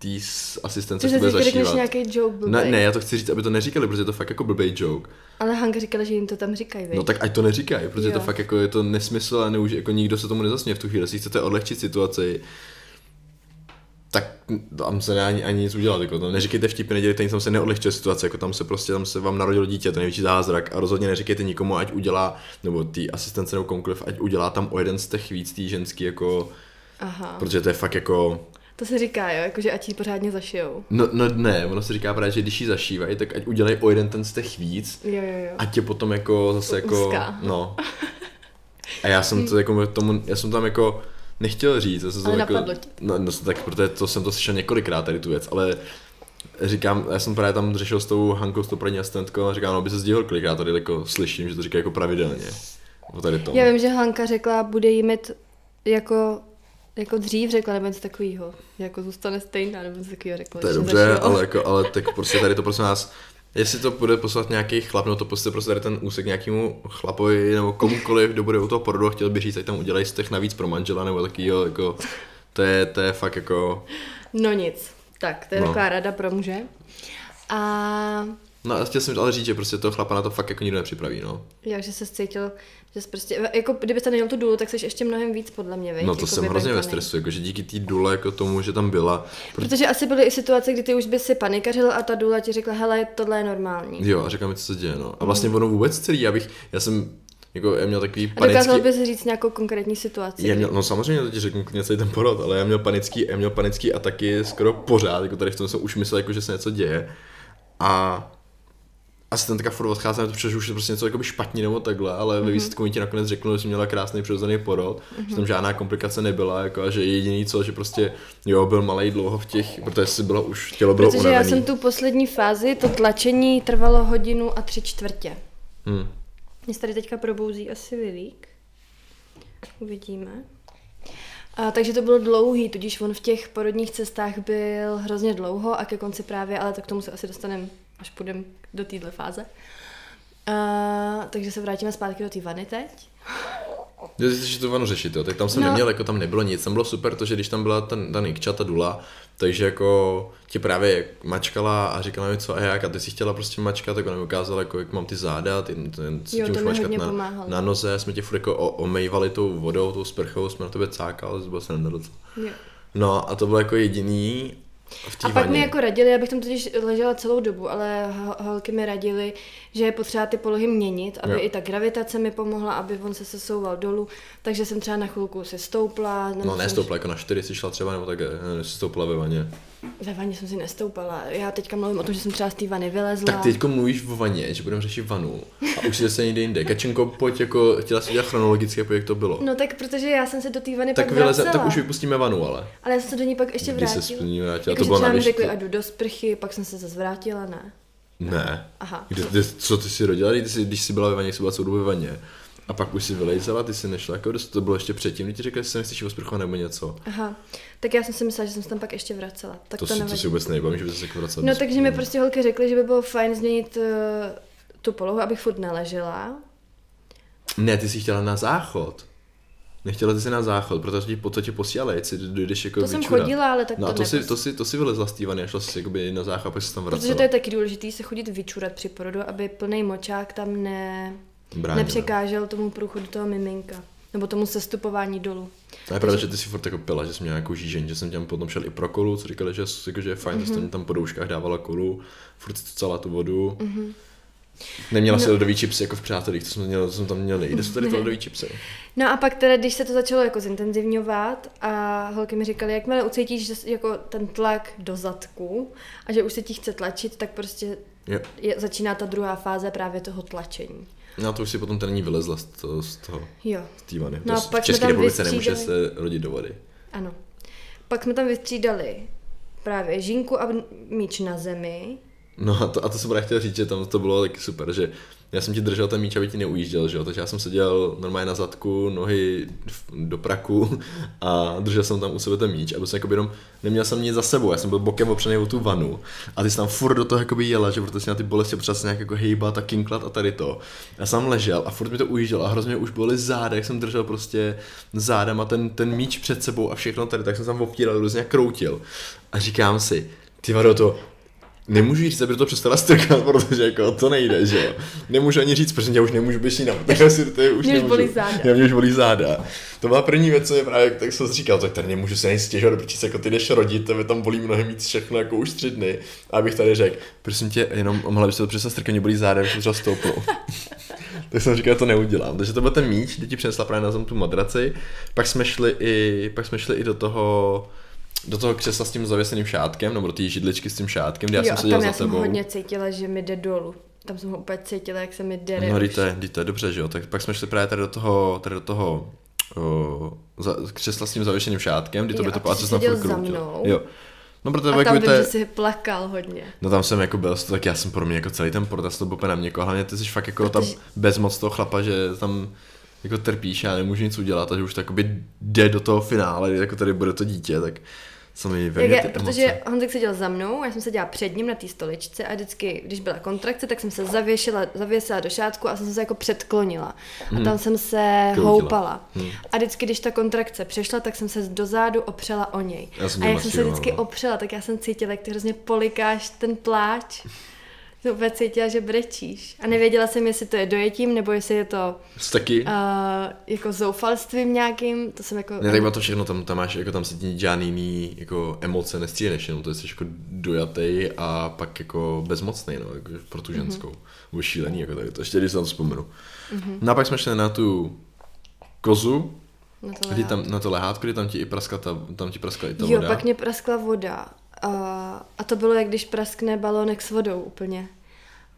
tý asistence, že bude zašívat. Nějaký joke blbej. Ne, já to chci říct, aby to neříkali, protože je to fakt jako blbej joke. Ale Hanka říkala, že jim to tam říkají, vej? No tak ať to neříkají, protože to fakt jako je to nesmysl a neuž, jako nikdo se tomu nezasměje v tu chvíli, jestli chcete odlehčit situaci, tak tam se ani nic udělat, jako to neříkejte vtipy, nedělejte nic, tam se neodlehčuje situace, jako tam se vám narodilo dítě, to největší zázrak a rozhodně neříkejte nikomu, ať udělá, nebo tý asistence nebo komukoliv, ať udělá tam o jeden z těch víc tý ženský, jako, protože to je fakt jako... To se říká, jo, jakože ať ji pořádně zašijou. No ne, ono se říká právě, že když ji zašívají, tak ať udělají o jeden ten z těch víc. Jo. Ať je potom jako zase jako... Úzká. No. A já jsem to jako tomu, já jsem tam jako nechtěl říct. Já jsem ale jako, napadlo tě. No, tak protože to jsem to slyšel několikrát tady tu věc, ale říkám, já jsem právě tam řešil s tou Hankou, s tou první asistentkou a říkám, no by se sdílel kolik, já tady jako slyším, že to říká jako pravidelně. Tady já vím, že Hanka řekla, bude jí mít jako dřív řekla, nebo něco takovýho, jako zůstane stejná, nebo něco takovýho řekla. To je dobře, začíná. ale tak prostě tady to prosím nás, jestli to bude poslat nějaký chlap, no to prostě tady ten úsek nějakému chlapovi, nebo komukoliv, kdo bude u toho porodu a chtěl by říct, ať tam udělají z těch navíc pro manžela, nebo takovýho, jako, to je fakt jako... No nic, tak, to je taková rada pro muže. A... No a chtěl jsem ale říct, že prostě toho chlapa na to fakt jako nikdo nepřipraví, no. Já, že se cítil, že jsi prostě, jako kdyby tam neměl tu důlu, tak jsi ještě mnohem víc podle mě, veď? No to jako jsem hrozně ve stresu, jakože díky té důle jako tomu, že tam byla. Protože asi byly i situace, kdy ty už by si panikařil a ta důla ti řekla, hele, tohle je normální. Jo, a řekla mi, co se děje, no. A vlastně ono vůbec celý, já měl takový panický... A dokázal bys říct nějakou konkrétní situaci? No samozřejmě to ti řeknu něco i ten porod, ale já měl panický ataky skoro pořád, jako tady v tom jsem už myslel, jako, že se něco děje. A asistentka furt odcházela, protože už je prostě něco jako špatně nebo takhle, ale ve výsledku mi ti nakonec řekl, že jsi měla krásný přirozený porod, že tam žádná komplikace nebyla, jako a že jediný co, že prostě jo, byl malej dlouho v těch, protože si bylo už tělo bylo unavený. Protože já jsem tu poslední fázi, to tlačení trvalo 1:03. Mě se tady teďka probouzí asi Vilík. Uvidíme. A, takže to bylo dlouhý, tudíž on v těch porodních cestách byl hrozně dlouho a ke konci právě, ale tak k tomu se asi dostaneme, až půjdeme do téhle fáze. Takže se vrátíme zpátky do té vany teď. Jo, že tu vanu řešit, jo, tak tam jsem neměl, jako tam nebylo nic, tam bylo super to, že když tam byla ta Nikča, ta dula, takže jako ti právě mačkala a říkala mi co a jak a ty si chtěla prostě mačkat, tak ona mi ukázala, jako, jak mám ty záda, ty už mačkat na noze, jsme tě furt jako omejvali tou vodou, tou sprchou, jsme na tebe cákali, to bylo se nedocela. No a to bylo jako jediný. A pak mi jako radili, abych tam totiž ležela celou dobu, ale holky mi radili, že je potřeba ty polohy měnit, aby i ta gravitace mi pomohla, aby on se sesouval dolů, takže jsem třeba na chvilku se stoupla. No nestoupla, jako na 4 si šla třeba, nebo tak stoupla ve vaně. Ve vaně jsem si nestoupala, já teďka mluvím o tom, že jsem třeba z té vany vylezla. Tak teďko mluvíš o vaně, že budeme řešit vanu a už jsi se někde jinde. Kačenko, pojď, jako chtěla si dělat chronologicky, jak to bylo. No tak protože já jsem se do té vany tak pak vracela. Tak už vypustíme vanu, ale. Ale já jsem se do ní pak ještě vrátila. Jako, to bylo mi řekli, a jdu do sprchy, pak jsem se zvrátila, ne? Ne. Aha. Co ty jsi rodila, když jsi byla ve vaně, jak jsi byla celou dobu ve vaně? A pak už si vylejzala, ty si nešla jako dost, to bylo ještě předtím, kdy ti řekla, že se nechceš jít sprchovat nebo něco. Aha, tak já jsem si myslela, že jsem se tam pak ještě vracela. Tak to si vůbec nebavím, že by se jako vracela. No takže mi prostě holky řekly, že by bylo fajn změnit tu polohu, abych furt neležela. Ne, ty jsi chtěla na záchod. Nechtěla ty si na záchod, protože ti po to tě posílali, jestli dojdeš jako vyčurat. To jsem chodila, ale tak to nepůsobí. No a to si vylezla z tývany a šla si jakoby na záchod, pak se tam vracela. Protože to je taky důležitý se chodit vyčurat při porodu, aby plný močák tam nepřekážel tomu průchodu toho miminka. Nebo tomu sestupování dolů. To je pravda, že ty si furt jako pila, že jsem měla jako žížení, že jsem tam potom šel i pro kolu, co říkali, že je fajn, že jsem tam po douškách dávala kolu, furt celá tu vodu. Mm-hmm. Neměla si ledový chipsy jako v Přátelích, to jsem tam měla nejde, jsou tady to ledový chipsy. No a pak teda, když se to začalo jako zintenzivňovat a holky mi říkali, jakmile ucítíš že jako ten tlak do zadku a že už se ti chce tlačit, tak prostě začíná ta druhá fáze právě toho tlačení. No to už si potom teda ní vylezla z té vany. No, v České republice nemůže se rodit do vody. Ano. Pak jsme tam vystřídali právě žinku a míč na zemi. No a to jsem právě chtěl říct, že tam to bylo taky super, že já jsem ti držel ten míč, aby ti neujížděl, že jo, takže já jsem seděl normálně na zadku, nohy do praku a držel jsem tam u sebe ten míč, aby jsem jakoby jenom, neměl jsem nic za sebou, já jsem byl bokem opřený o tu vanu a ty jsi tam furt do toho jakoby jela, že protože jsi na ty bolesti potřeba se nějak jako hejbat a kinklat a tady to. Já jsem ležel a furt mi to ujížděl a hrozně už byly záda, jak jsem držel prostě zádama ten míč před sebou a všechno tady, tak jsem tam obtíral, různě kroutil a říkám si, ty vado to. Nemůžu říct, aby to přestala strkat, protože jako to nejde, že jo. Nemůžu ani říct, protože já už nemůžu běžit, takže si to už nemůžu. Mě už bolí záda. To byla první věc, co je právě, tak jsem si říkal, tak tady nemůžu se nejstěžovat, protože jako ty jdeš rodit, tebe tam bolí mnohem víc všechno, jako už 3 dny. A abych tady řekl, prosím tě, jenom mohla bys to přestat strkat, mě bolí záda, abych to třeba stoupnul. Tak jsem říkal, to neudělám. Takže to byl ten míč, kdy ti přinesla právě na zem tu madraci. Pak jsme šli i do toho křesla s tím zavěseným šátkem, nebo do té židličky s tím šátkem, kde já jsem seděl za tebou. Já jsem hodně cítila, že mi jde dolů. Tam jsem ho úplně cítila, jak se mi dere. No jdete, dobře, že jo. Tak pak jsme šli právě tady do toho křesla s tím zavěšeným šátkem, kdy to by to pátře se furt krutilo. Jo. No protože a tam vím, že jsi plakal hodně. No tam jsem jako byl, tak já jsem pro mě jako celý ten protest to byl úplně na mě, hlavně ty jsi fakt jako tam bezmoc toho chlapa, že tam jako trpíš a nemůžu nic udělat, takže už to jakoby jde do toho finále, jako tady bude to dítě, tak sami ve mě ty emoce. Protože Honzek seděl za mnou, já jsem seděla před ním na té stoličce a vždycky, když byla kontrakce, tak jsem se zavěsila do šátku a jsem se jako předklonila. A tam jsem se houpala. A vždycky, když ta kontrakce přešla, tak jsem se dozadu opřela o něj. Já jsem se vždycky opřela, tak já jsem cítila, jak ty hrozně polikáš ten pláč. To úplně cítila, že brečíš. A nevěděla jsem, jestli to je dojetím, nebo jestli je to taky jako zoufalstvím nějakým. To jsem jako... Ne, tak má to všechno, tam máš, jako tam se ti žádný jiný jako emoce nestříhneš, jenom to jsi jako dojatej a pak jako bezmocnej, no, jako pro tu ženskou. Bylo šílený, jako tady to, ještě když se tam vzpomenu. No a pak jsme šli na tu kozu, na to lehátko, kdy tam ti praskla i ta voda. Jo, pak mě praskla voda. A to bylo, jak když praskne balónek s vodou úplně.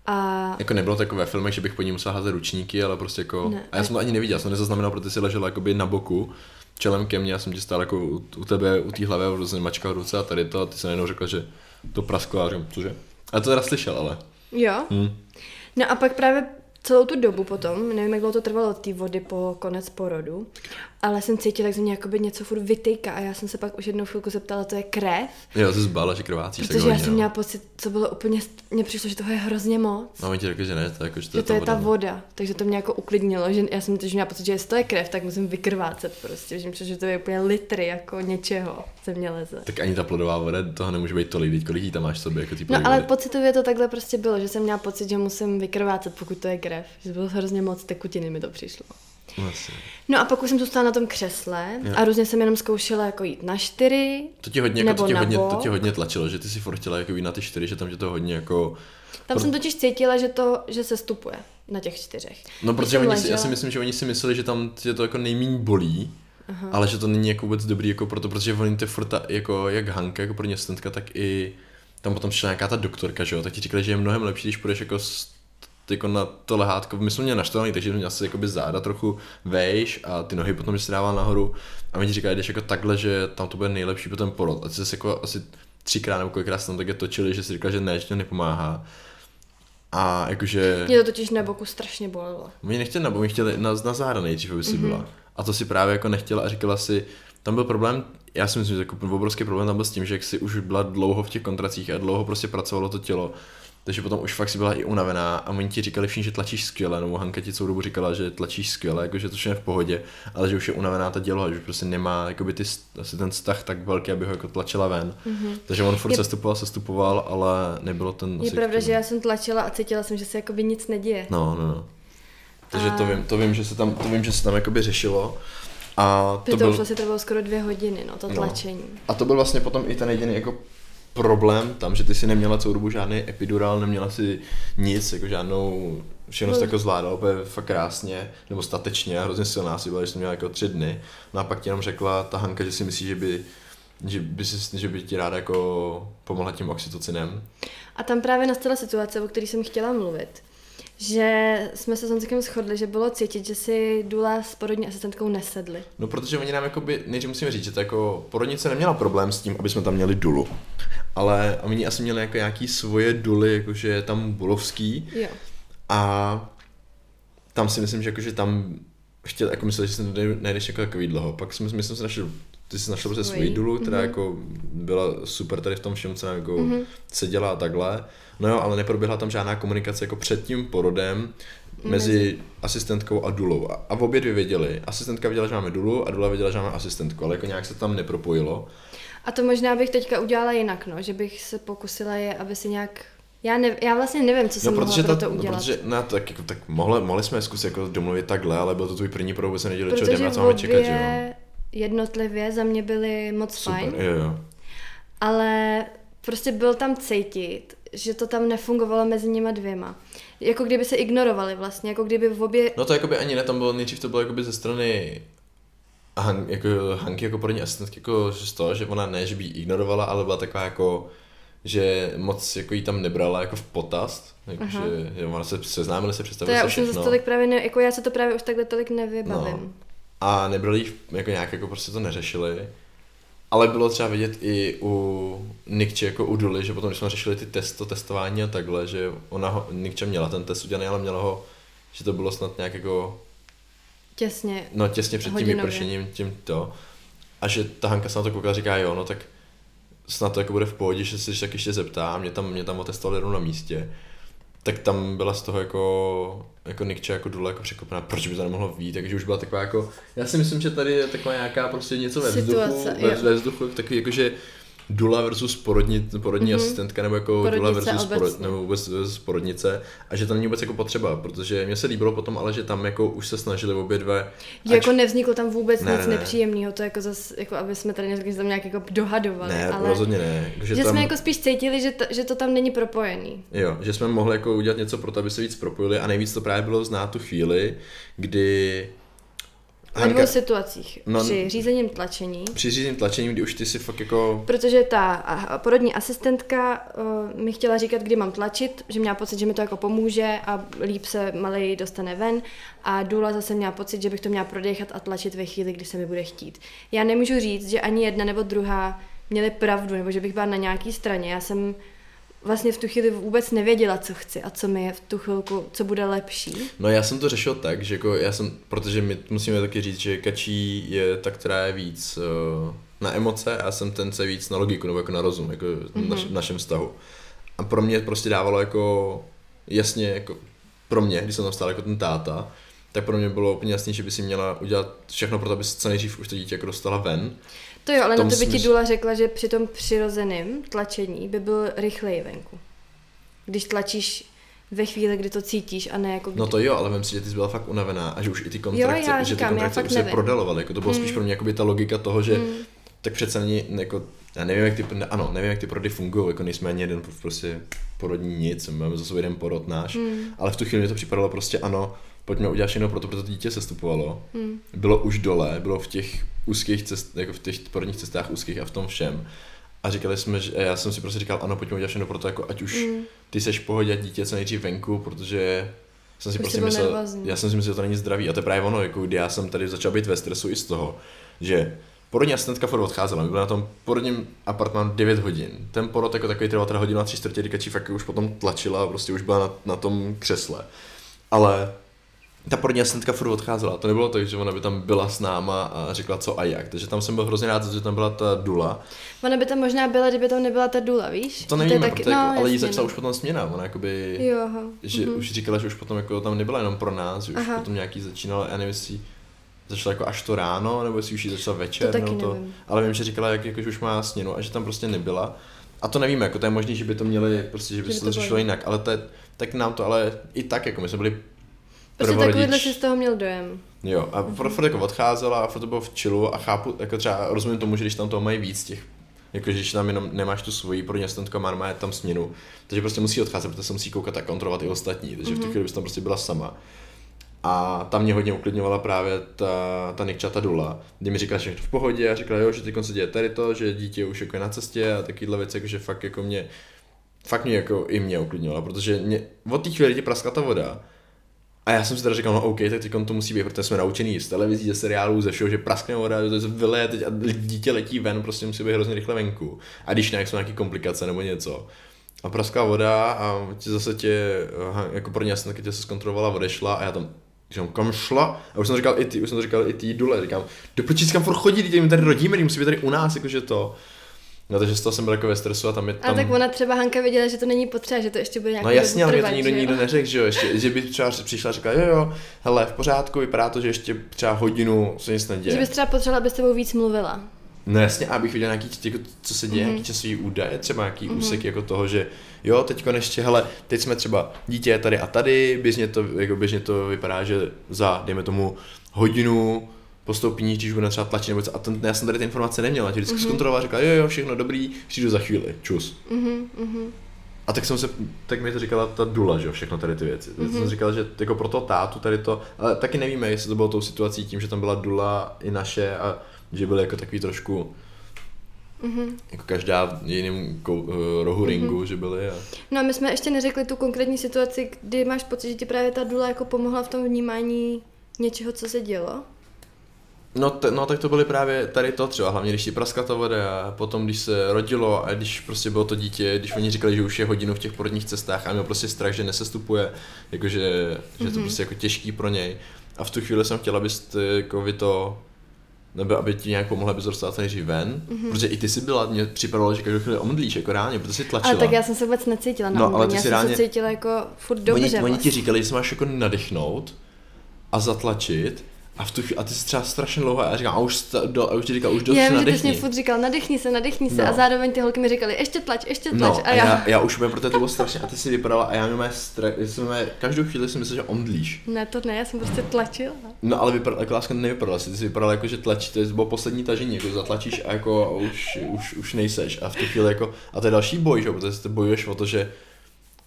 A... Jako nebylo takové filmy, že bych po ní musela házet ručníky, ale prostě jako... Ne, a já jsem to ani neviděl, jsem nezaznamenal, protože jsi ležela jakoby na boku, čelem ke mně, já jsem ti stál jako u tebe, u té hlavy, různě mačkal ruce a tady to, a ty se najednou řekla, že to prasklo a říkám, cože? A to teda slyšel, ale... Jo? No a pak právě celou tu dobu potom, nevím, jak dlouho to trvalo od té vody po konec porodu, ale jsem cítila, jak ze mě jakoby něco furt vytýká a já jsem se pak už jednou chvilku zeptala, to je krev. Jo, jsi zbala, že krvácíš. Protože já jsem měla pocit, co bylo úplně, mně přišlo, že toho je hrozně moc. A oni ti řekli, že ne, to je, jako, že to je ta voda. Takže to mě jako uklidnilo, že já jsem měla pocit, že jestli to je krev, tak musím vykrvácet prostě, že mi přišlo, že to je úplně litry jako něčeho, se mě leze. Tak ani ta plodová voda, toho nemůže být tolik, kolik jí tam máš v sobě jako ty plody. No ale pocitově to takhle prostě bylo, že jsem měla pocit, že musím vykrvácet, pokud to je krev, že bylo hrozně moc tekutiny, mi to přišlo. Vlastně. No a pak už jsem zůstala na tom křesle a různě jsem jenom zkoušela jako jít na 4 to ti hodně tlačilo, že ty si furt chtěla jako jít na ty 4, že tam tě to hodně jako... Tam jsem totiž cítila, že se stupuje na těch 4. No protože já si myslím, že oni si mysleli, že tam tě to jako nejméně bolí. Aha. Ale že to není jako vůbec dobrý jako proto, protože oni ty furt jako jak Hanka, jako pro ně studentka, tak i tam potom přišla nějaká ta doktorka, že jo, tak ti říkali, že je mnohem lepší, když půjdeš jako jako na to lehátko, my jsme měli naštvaný, takže měl asi jakoby záda trochu vejš a ty nohy potom, že se dával nahoru a mi ti říkali, jdeš jako takhle, že tam to bude nejlepší pro ten porod a ty jsi jako asi 3krát nebo kolikrát se tam také točili, že si říkala, že ne, že to nepomáhá A jakože... Mě to totiž na boku strašně bolelo. Mě nechtěli na boku, mě chtěli na záda nejdřív, aby si byla. A to si právě jako nechtěla a říkala si, tam byl problém, já si myslím, že jako obrovský problém tam byl s tím, že jak si už byla dlouho v těch kontracích a dlouho prostě pracovalo to tělo, takže potom už fakt si byla i unavená a oni ti říkali všichni, že tlačíš skvěle, nebo Hanka ti celou dobu říkala, že tlačíš skvěle, jakože to všechno je v pohodě, ale že už je unavená ta dělo, že už prostě nemá jakoby ty, asi ten vztah tak velký, aby ho jako tlačila ven. Mm-hmm. Takže on furt sestupoval, ale nebylo ten... Je pravda, že já jsem tlačila a cítila jsem, že se jakoby nic neděje. No. Takže to vím, že se tam jakoby řešilo. A to bylo skoro 2 hodiny, no, to tlačení. A to byl vlastně potom i ten jediný jako problém tam, že ty si neměla celou dobu žádný epidural, neměla si nic, jako žádnou, všechno se jako zvládala úplně fakt krásně, nebo statečně, hrozně silná si byla, že jsi měla jako 3 dny. No a pak ti jenom řekla ta Hanka, že si myslí, že by ti ráda jako pomohla tím oxytocinem. A tam právě nastala situace, o které jsem chtěla mluvit. Že jsme se s Honzikem shodli, že bylo cítit, že si Dula s porodní asistentkou nesedli. No protože oni nám jakoby, nejdřív musíme říct, že to jako porodnice neměla problém s tím, aby jsme tam měli Dulu. Ale oni asi měli jako nějaký svoje Duly, jakože je tam Bulovský. Jo. A tam si myslím, že jakože tam chtěli, jako mysleli, že si nejdeš jako takový dlouho. Pak si myslím, že jsem našel, ty jsi našel prostě svoji Dulu, která jako byla super tady v tom všem, co nám jako seděla a takhle. No jo, ale neproběhla tam žádná komunikace jako před tím porodem mezi asistentkou a Dulou. A obě dvě věděli. Asistentka věděla, že máme Dulu a Dula věděla, že máme asistentku, ale jako nějak se tam nepropojilo. A to možná bych teďka udělala jinak, no, že bych se pokusila je, aby si nějak... Já vlastně nevím, co jsem mohla pro to udělat. No, tak mohli jsme zkusit jako domluvit takhle, ale byl to tvůj první porod, vůbec se nedělali, čeho jdeme, co máme čekat, že jo. Jednotlivě za mě byly moc super, fajn, jo. Ale prostě byl tam cítit, že to tam nefungovalo mezi nima dvěma. Jako kdyby se ignorovali vlastně, jako kdyby v obě... No to jakoby ani ne, tam bylo nejdřív, to bylo jakoby ze strany Hanky jako porodní asistentky, jako z toho, že ona ne, že by ignorovala, ale byla taková jako, že moc jako jí tam nebrala jako v potaz, že ona se seznámili, se představili se všechno. To já už jsem tolik právě ne, jako já se to právě už takhle tolik nevybavím. No. A nebrali jí jako nějak, jako prostě to neřešili. Ale bylo třeba vidět i u Nikči, jako u Duly, že potom, když jsme řešili ty testování a takhle, že Nikča měla ten test udělaný, ale měla ho, že to bylo snad nějak jako... Těsně před tím vypršením, tím to. A že ta Hanka se na to koukala a říká, jo, no tak snad to jako bude v pohodě, že se tak ještě zeptá, mě tam ho testovali jenom na místě. Tak tam byla z toho jako Nikča, jako Dula, jako překvapená, proč by to nemohlo vyjít, takže už byla taková jako, já si myslím, že tady je taková nějaká prostě něco ve vzduchu, takový jakože Dula versus porodní asistentka, nebo jako porodnice Dula versus porodnice, a že tam není vůbec jako potřeba, protože mně se líbilo potom, ale že tam jako už se snažili obě dvě. Jako nevzniklo tam vůbec nic nepříjemného, to jako zas, jako aby jsme tady neřekli, že tam nějak jako dohadovali, ne, ale rozhodně ne. Že tam... jsme jako spíš cítili, že to tam není propojený. Jo, že jsme mohli jako udělat něco pro to, aby se víc propojili, a nejvíc to právě bylo znát tu chvíli, kdy Hanka. Na dvou situacích. No, při řízením tlačení, kdy už ty si fakt jako... Protože ta porodní asistentka mi chtěla říkat, kdy mám tlačit, že měla pocit, že mi to jako pomůže a líp se malej dostane ven, a Dula zase měla pocit, že bych to měla prodechat a tlačit ve chvíli, kdy se mi bude chtít. Já nemůžu říct, že ani jedna nebo druhá měly pravdu, nebo že bych byla na nějaký straně. Já jsem vlastně v tu chvíli vůbec nevěděla, co chci a co mi je v tu chvilku, co bude lepší. No já jsem to řešil tak, že jako já jsem, protože my musíme taky říct, že Kačí je ta, která je víc na emoce, a já jsem ten, co je víc na logiku, nebo jako na rozum, jako v našem vztahu. A pro mě prostě dávalo jako jasně, jako pro mě, když jsem tam stál jako ten táta, tak pro mě bylo úplně jasný, že by si měla udělat všechno pro to, aby se nejdřív už to dítě jako dostala ven. To jo, ale na to by ti Dula řekla, že při tom přirozeném tlačení by byl rychleji venku. Když tlačíš ve chvíli, kdy to cítíš, a ne jako... Kdy... No to jo, ale vím si, že ty jsi byla fakt unavená a že už i ty kontrakce, jo, říkám, ty kontrakce už se prodalovaly. Jako to bylo spíš pro mě jakoby ta logika toho, že tak přece není jako... Já nevím, jak ty porody fungují, jako nejsme ani jeden prostě porodní nic, máme zase jeden porod náš, ale v tu chvíli mi to připadalo prostě ano, pojďme udělat všechno pro to, protože to dítě sestupovalo. Bylo už dole, bylo v těch úzkých cest, jako v těch porodních cestách úzkých a v tom všem. A říkali jsme, že já jsem si prostě říkal, ano, pojďme udělat všechno pro to, jako ať už ty seš v pohodě, dítě co nejdřív venku, protože jsem si už prostě myslel, nervozný. Já jsem si myslel, že to není zdravý, a to je právě ono, jako kdy já jsem tady začal být ve stresu i z toho, že Porodní asistentka furt odcházela, my byli na tom porodním apartmánu 9 hodin. Ten porod jako takový trval teda hodinu a 3/4, Kačí fakt už potom tlačila a prostě už byla na tom křesle. Ale ta porodní asistentka furt odcházela, to nebylo tak, že ona by tam byla s náma a řekla co a jak, takže tam jsem byl hrozně rád, že tam byla ta dula. Ona by tam možná byla, kdyby tam nebyla ta dula, víš? To nevíme, to taky, protože, no, jako, ale jí začala už potom směna, ona jakoby, že už říkala, že už potom jako tam nebyla jenom pro nás, že už potom nějaký začínala, já nevím, jestli začala jako až to ráno, nebo jestli už jí začala večer, to taky nebo to, nevím. Ale vím, že říkala, jak, jako, že už má směnu a že tam prostě nebyla. A to nevíme, jako to je možný, že by to měli, prostě, že by se to řešilo jinak, ale to je, tak nám to, ale i tak, jako my jsme byli prostě takovýhle si z toho měl dojem. Jo, a furt jako odcházela a furt to bylo v chillu a chápu, jako třeba rozumím tomu, že když tam toho mají víc těch, jakože když tam jenom nemáš tu svoji, pro ně asistentku a má tam směnu, takže prostě musí odcházet, protože se musí koukat a kontrolovat i ostatní, takže v tu chvíli bys tam prostě byla sama. A tam mě hodně uklidňovala právě ta Nikča, ta dula, kdy mi říkala, že v pohodě a říkala, jo, že teďkon se děje tady to, že dítě už jako je na cestě a takovýhle věc, jakože fakt jako mě jako i mě uklidňovala, protože mě, od té chvíli ti praskla ta voda. A já jsem si teda říkal, no OK, tak teď to musí být, protože jsme naučený z televizí, ze seriálů, ze všeho, že praskne voda, že to se vyleje teď a dítě letí ven, prostě musí být hrozně rychle venku. A když nějak jsou nějaký komplikace nebo něco. A praskla voda a zase jako pro ně asi tě se zkontrolovala, odešla a já tam, že kam šla? A už jsem to říkal i ty dule, říkám, doproč kam furt chodí, teď mi tady rodíme, musí být tady u nás, jakože to. No, takže z toho jsem byl jako ve stresu a tam je tam... A tak ona třeba Hanka věděla, že to není potřeba, že to ještě bude nějaký dobu. No jasně, ale mě to nikdo neřekl, že jo, ještě, že by třeba přišla a řekla, jo, hele, v pořádku, vypadá to, že ještě třeba hodinu se nic neděje. Že bys třeba potřebovala, aby s tebou víc mluvila. No jasně, abych viděl nějaký, co se děje, nějaký časový údaje, třeba nějaký úsek jako toho, že jo, teď konečně, hele, teď jsme třeba dítě tady a tady, běžně to vypadá, že za, dejme tomu, hodinu postoupení, když budu třeba tlačit nebo co, a já jsem tady ty informace neměla, že vždycky zkontrolovala, řekla jo, všechno dobrý, přijdu za chvíli, čus. A tak mi to říkala ta dula, že jo, všechno tady ty věci. Tak jsem říkala, že jako pro toho tátu tady to, ale taky nevíme, jestli to bylo tou situací tím, že tam byla dula i naše a že byly jako takový trošku jako každá v jiném rohu ringu, že byly. A... No a my jsme ještě neřekli tu konkrétní situaci, kdy máš pocit, že ti právě ta dula jako pomohla v tom vnímání něčeho, co se dělo. No, tak to byly právě tady to třeba, hlavně když ti praskla ta voda a potom když se rodilo a když prostě bylo to dítě, když oni říkali, že už je hodinu v těch porodních cestách a měl prostě strach, že nesestupuje, jakože že to prostě jako těžký pro něj a v tu chvíli jsem chtěla, abyste jako vy to, nebo aby ti nějak pomohla, aby se dostala nejdřív ven, protože i ty jsi byla, mě připadalo, že každou chvíli omdlíš, jako reálně, protože jsi tlačila. Ale tak já jsem se vůbec necítila na omdlení, já jsem reálně... se cítila jako furt dobře. Oni ti říkali, že se máš jako nadechnout a zatlačit. A ty jsi třeba strašně dlouho a já říkám, a už ti říkal, už dost se nadechni. Já vím, že ty jsi furt říkal, nadechni se a zároveň ty holky mi říkali, ještě tlač. No, já už úplně, protože to bylo strašně a ty jsi vypadala a já měl každou chvíli si myslel, že omdlíš. Ne, to ne, já jsem prostě tlačila. No ale vypadala, jako láska nevypadala si, ty jsi vypadala jako, že tlačí, to bylo poslední tažení, jako zatlačíš a jako už nejseš a v tu chvíli jako, a to je další boj, že? Protože ty bojuješ o to, že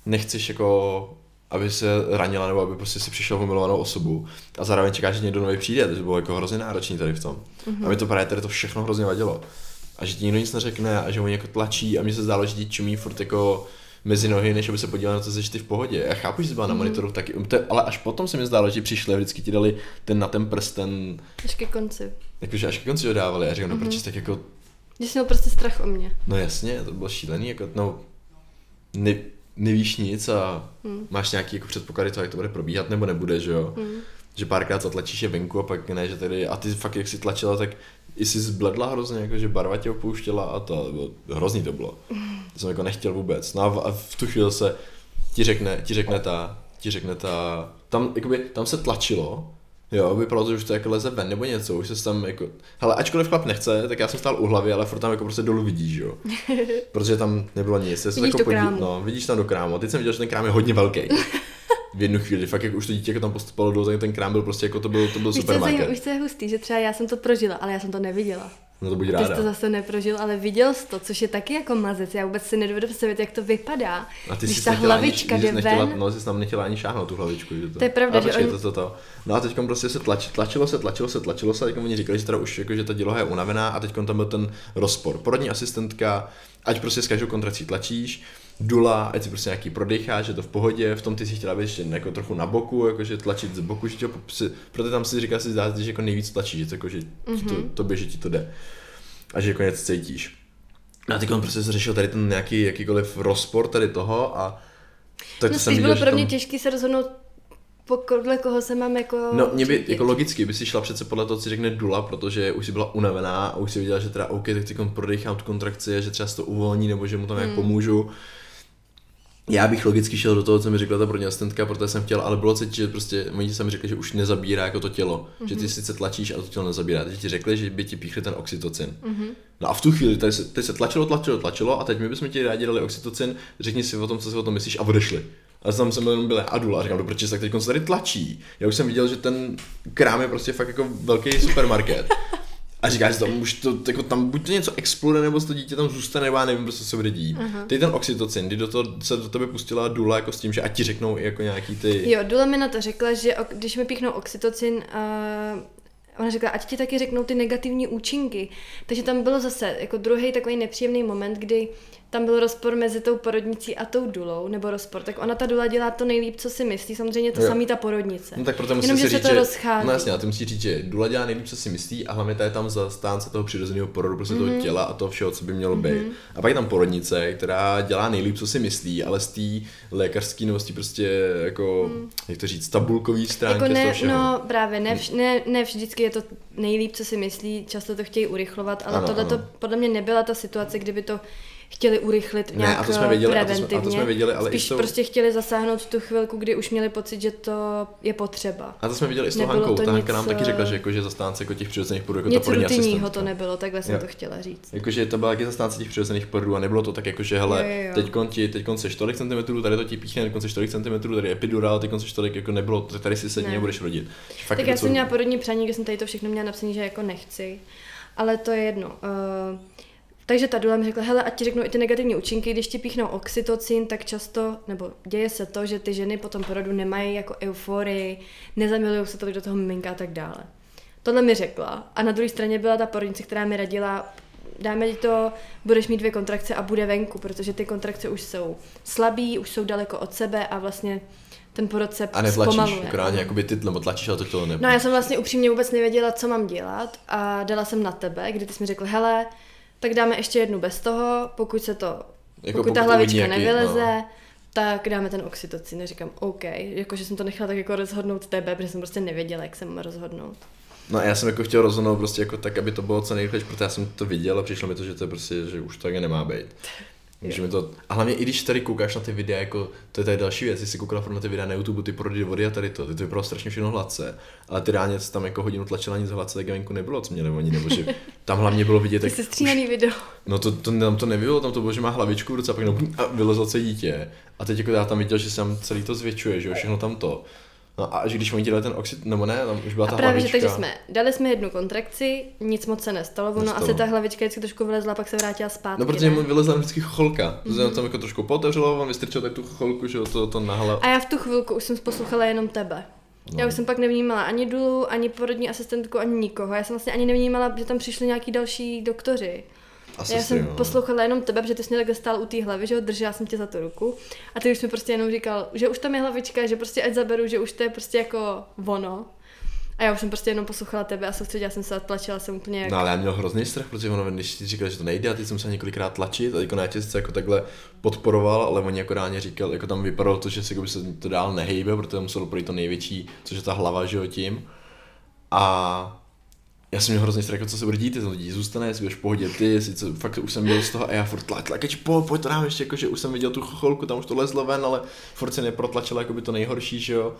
nechceš jako... aby se ranila nebo aby prostě si přišel pomilovanou osobu a zároveň čekáš, že někdo nový přijde, takže bylo jako hrozně náročný tady v tom. A mi to právě tady to všechno hrozně vadilo. A že ti nikdo nic neřekne a že oni jako tlačí a mně se zdálo, že ti čumí furt jako mezi nohy, než aby se podíval na to, že ty v pohodě. Já chápu, že jsi byla na monitoru taky, ale až potom se mi zdálo, že přišli a vždycky ti dali ten prsten. Až ke konci. Jakože až ke konci ho dávali a říkám, no proč tak jako... Že jsi měl prostě strach o mě. No jasně, to bylo šílený, jako no... Nevíš nic a máš nějaký jako předpoklady toho, jak to bude probíhat nebo nebude, že jo? Že párkrát zatlačíš je venku a pak ne, že tady, a ty fakt jak si tlačila, tak i si zbledla hrozně, jako že barva tě opouštěla a to hrozný to bylo. To jsem jako nechtěl vůbec. No a v tu chvíli se ti řekne ta, tam, jakoby, tam se tlačilo, jo, vypadalo to, že už to jako leze ven nebo něco, už se tam jako, hele, ačkoliv chlap nechce, tak já jsem stál u hlavy, ale furt tam jako prostě dolů vidíš, jo, protože tam nebylo nic, vidíš jako do krámu. No, vidíš tam do krámu, teď jsem viděl, že ten krám je hodně velký, v jednu chvíli, fakt jak už to dítě jako tam postupalo dolů, tak ten krám byl prostě jako to byl supermarket. Už to je hustý, že třeba já jsem to prožila, ale já jsem to neviděla. No to buď ráda. Ty jsi to zase neprožil, ale viděl jsi to, což je taky jako mazec. Já vůbec si nedovedu představit, jak to vypadá. A ty když ta hlavička jde ven. No, jsi tam nechtěla ani šáhnout tu hlavičku. Že to. To je pravda, že oni... to. No a teďkom prostě se tlačilo se a teďkom oni říkali, že teda už jako, že ta děloha je unavená a teďkom tam byl ten rozpor. Porodní asistentka, ať prostě s každou kontrakcí tlačíš, dula, ať si prostě nějaký prodecháš, že to v pohodě, v tom ty si chtěla být ještě jako trochu na boku, jakože tlačit z boku, že tě, protože tam si říká, si zdá, že jako nejvíc tlačí, že to běží, ti to jde. a že konec cítíš. A teď on prostě řešil tady ten nějaký jakýkoliv rozpor tady toho a tak no, to jsem viděl, bylo pro mě těžký se rozhodnout, podle koho se mám jako... No mě by, jako logicky by si šla přece podle toho, co řekne Dula, protože už si byla unavená a už si viděla, že teda OK, tak teď prodechám tu kontrakci, že třeba se to uvolní nebo že mu tam nějak pomůžu. Já bych logicky šel do toho, co mi řekla ta první asistentka, protože jsem chtěl, ale bylo cítit, že prostě oni sami řekli, že už nezabírá jako to tělo, že ty sice tlačíš, ale to tělo nezabírá. Teď ti řekli, že by ti píchli ten oxytocin. No a v tu chvíli tady se tlačilo a teď my bychom ti rádi dali oxytocin, řekni si o tom, co si o tom myslíš a odešli. A tam jsem jenom byl a Dula, říkám, dobře, tak teď se tady tlačí. Já už jsem viděl, že ten krám je prostě fakt jako velký supermarket. A říkáš, tam už to, jako tam buď to něco explode, nebo to dítě tam zůstane, nebo já nevím, prostě co bude dít. Teď ten oxytocin, kdy do toho se do tebe pustila Dula jako s tím, že ať ti řeknou i jako nějaký ty... Jo, Dula mi na to řekla, že když mi píchnou oxytocin, ona řekla, ať ti taky řeknou ty negativní účinky. Takže tam bylo zase jako druhý takový nepříjemný moment, kdy tam byl rozpor mezi tou porodnicí a tou Dulou, nebo rozpor. Tak ona ta Dula dělá to nejlíp, co si myslí, samozřejmě to samý ta porodnice. No tak proto musí říct, to rozchází. No jasně, a ty musí říct, že Dula dělá nejlíp, co si myslí a hlavně ta je tam zastánce toho přirozeného porodu, prostě toho těla a toho všeho, co by mělo být. A pak je tam porodnice, která dělá nejlíp, co si myslí, ale z té lékařské nebo z té prostě jako jak to říct, tabulkový stránky jako ne, no právě ne vždycky je to nejlíp, co si myslí, často to chtějí urychlovat, ale tohle to podle mě nebyla ta situace, kdyby to chtěli urychlit nějak ne, preventivně, ale spíš tou... prostě chtěli zasáhnout v tu chvilku, kdy už měli pocit, že to je potřeba. A to jsme viděli i s tou Hankou, ta Hanka nám taky řekla, že, jako, že zastánce jako těch přirozených porodů, jako ta porodní asistentka. Nic rutinního to nebylo, takhle jsem to chtěla říct. Jakože to byla taky zastánce těch přirozených porodů a nebylo to tak, jakože hele, teďkon seš tolik centimetrů, tady to ti píchne, teďkon seš tolik centimetrů, tady epidural, teďkon seš tolik, jako nebylo, tady si sedně budeš rodit. Tak já jsem měla porodní přání, kde jsem tady to všechno měla napsané, že jako nechci, ale to je jedno. Takže ta Dula mi řekla, hele, ať ti řeknou i ty negativní účinky, když ti píchnou oxytocin, tak často, nebo děje se to, že ty ženy po tom porodu nemají jako euforii, nezamilují se tolik do toho miminka a tak dále. Tohle mi řekla a na druhé straně byla ta porodnice, která mi radila, dáme ti to, budeš mít 2 kontrakce a bude venku, protože ty kontrakce už jsou slabý, už jsou daleko od sebe a vlastně ten porod se zpomaluje. A netlačíš akorát jakoby ty tlačíš, ale to toho nebude. No já jsem vlastně upřímně vůbec nevěděla, co mám dělat a dala jsem na tebe, kdy ty jsi mi řekl, hele, tak dáme ještě jednu bez toho, pokud se to, jako pokud ta hlavička nějaký, nevyleze, tak dáme ten oxytocin. Říkám OK, jakože jsem to nechala tak jako rozhodnout tebe, protože jsem prostě nevěděla, jak se mám rozhodnout. No a já jsem jako chtěl rozhodnout prostě jako tak, aby to bylo co nejrychlejší, protože já jsem to viděl a přišlo mi to, že to je prostě, že už to tak nemá být. To... A hlavně i když tady koukáš na ty videa, jako to je tady další věc, jsi koukala na ty videa na YouTube, ty porody vody a tady to, ty to vypadalo strašně všechno hladce, ale ty ráně tam jako hodinu tlačila, nic hladce, tak venku nebylo, co měli oni, nebo že tam hlavně bylo vidět, tak ty sestříhaný video. No to nebylo, tam to bylo, že má hlavičku v ruce a pak a vylezlo celé dítě a teď jako já tam viděl, že se tam celý to zvětšuje, že jo, všechno tam to. No a že když oni dělali ten oxid, nebo ne, tam už byla a ta právě, hlavička. A právě, takže dali jsme 1 kontrakci, nic moc se nestalo, ono asi ta hlavička vždycky trošku vylezla, pak se vrátila zpátky. No protože mu vylezla vždycky cholka, to se tam jako trošku potevřelo, on vystrčil tak tu cholku, že to nahala. A já v tu chvilku už jsem poslouchala jenom tebe. No. Já už jsem pak nevnímala ani Dulu, ani porodní asistentku, ani nikoho, já jsem vlastně ani nevnímala, že tam přišli nějaký další doktoři. Asi já jsem poslouchala jenom tebe, protože ty jsi mě takhle stál u té hlavy, že ho držela jsem tě za tu ruku a ty už mi prostě jenom říkal, že už tam je hlavička, že prostě ať zaberu, že už to je prostě jako ono. A já už jsem prostě jenom poslouchala tebe a soustředila jsem se a tlačila jsem úplně jak... No ale já měl hrozný strach, protože ono, když ti říkal, že to nejde a ty jsem se několikrát tlačit a jako nátěžce jako takhle podporoval, ale oni jako ráně říkal, jako tam vypadalo to, že se to dál nehejbe, protože muselo projít to největší, což je ta hlava, že jo, tím. A já jsem měl hrozně strach, co se bude dít, ten lidí zůstane, jestli budeš v pohodě ty, sice fakt už jsem byl z toho a já furt tlač, pojď to dám ještě, jakože už jsem viděl tu chocholku, tam už to lezlo ven, ale furt se neprotlačila, jako by to nejhorší, že jo.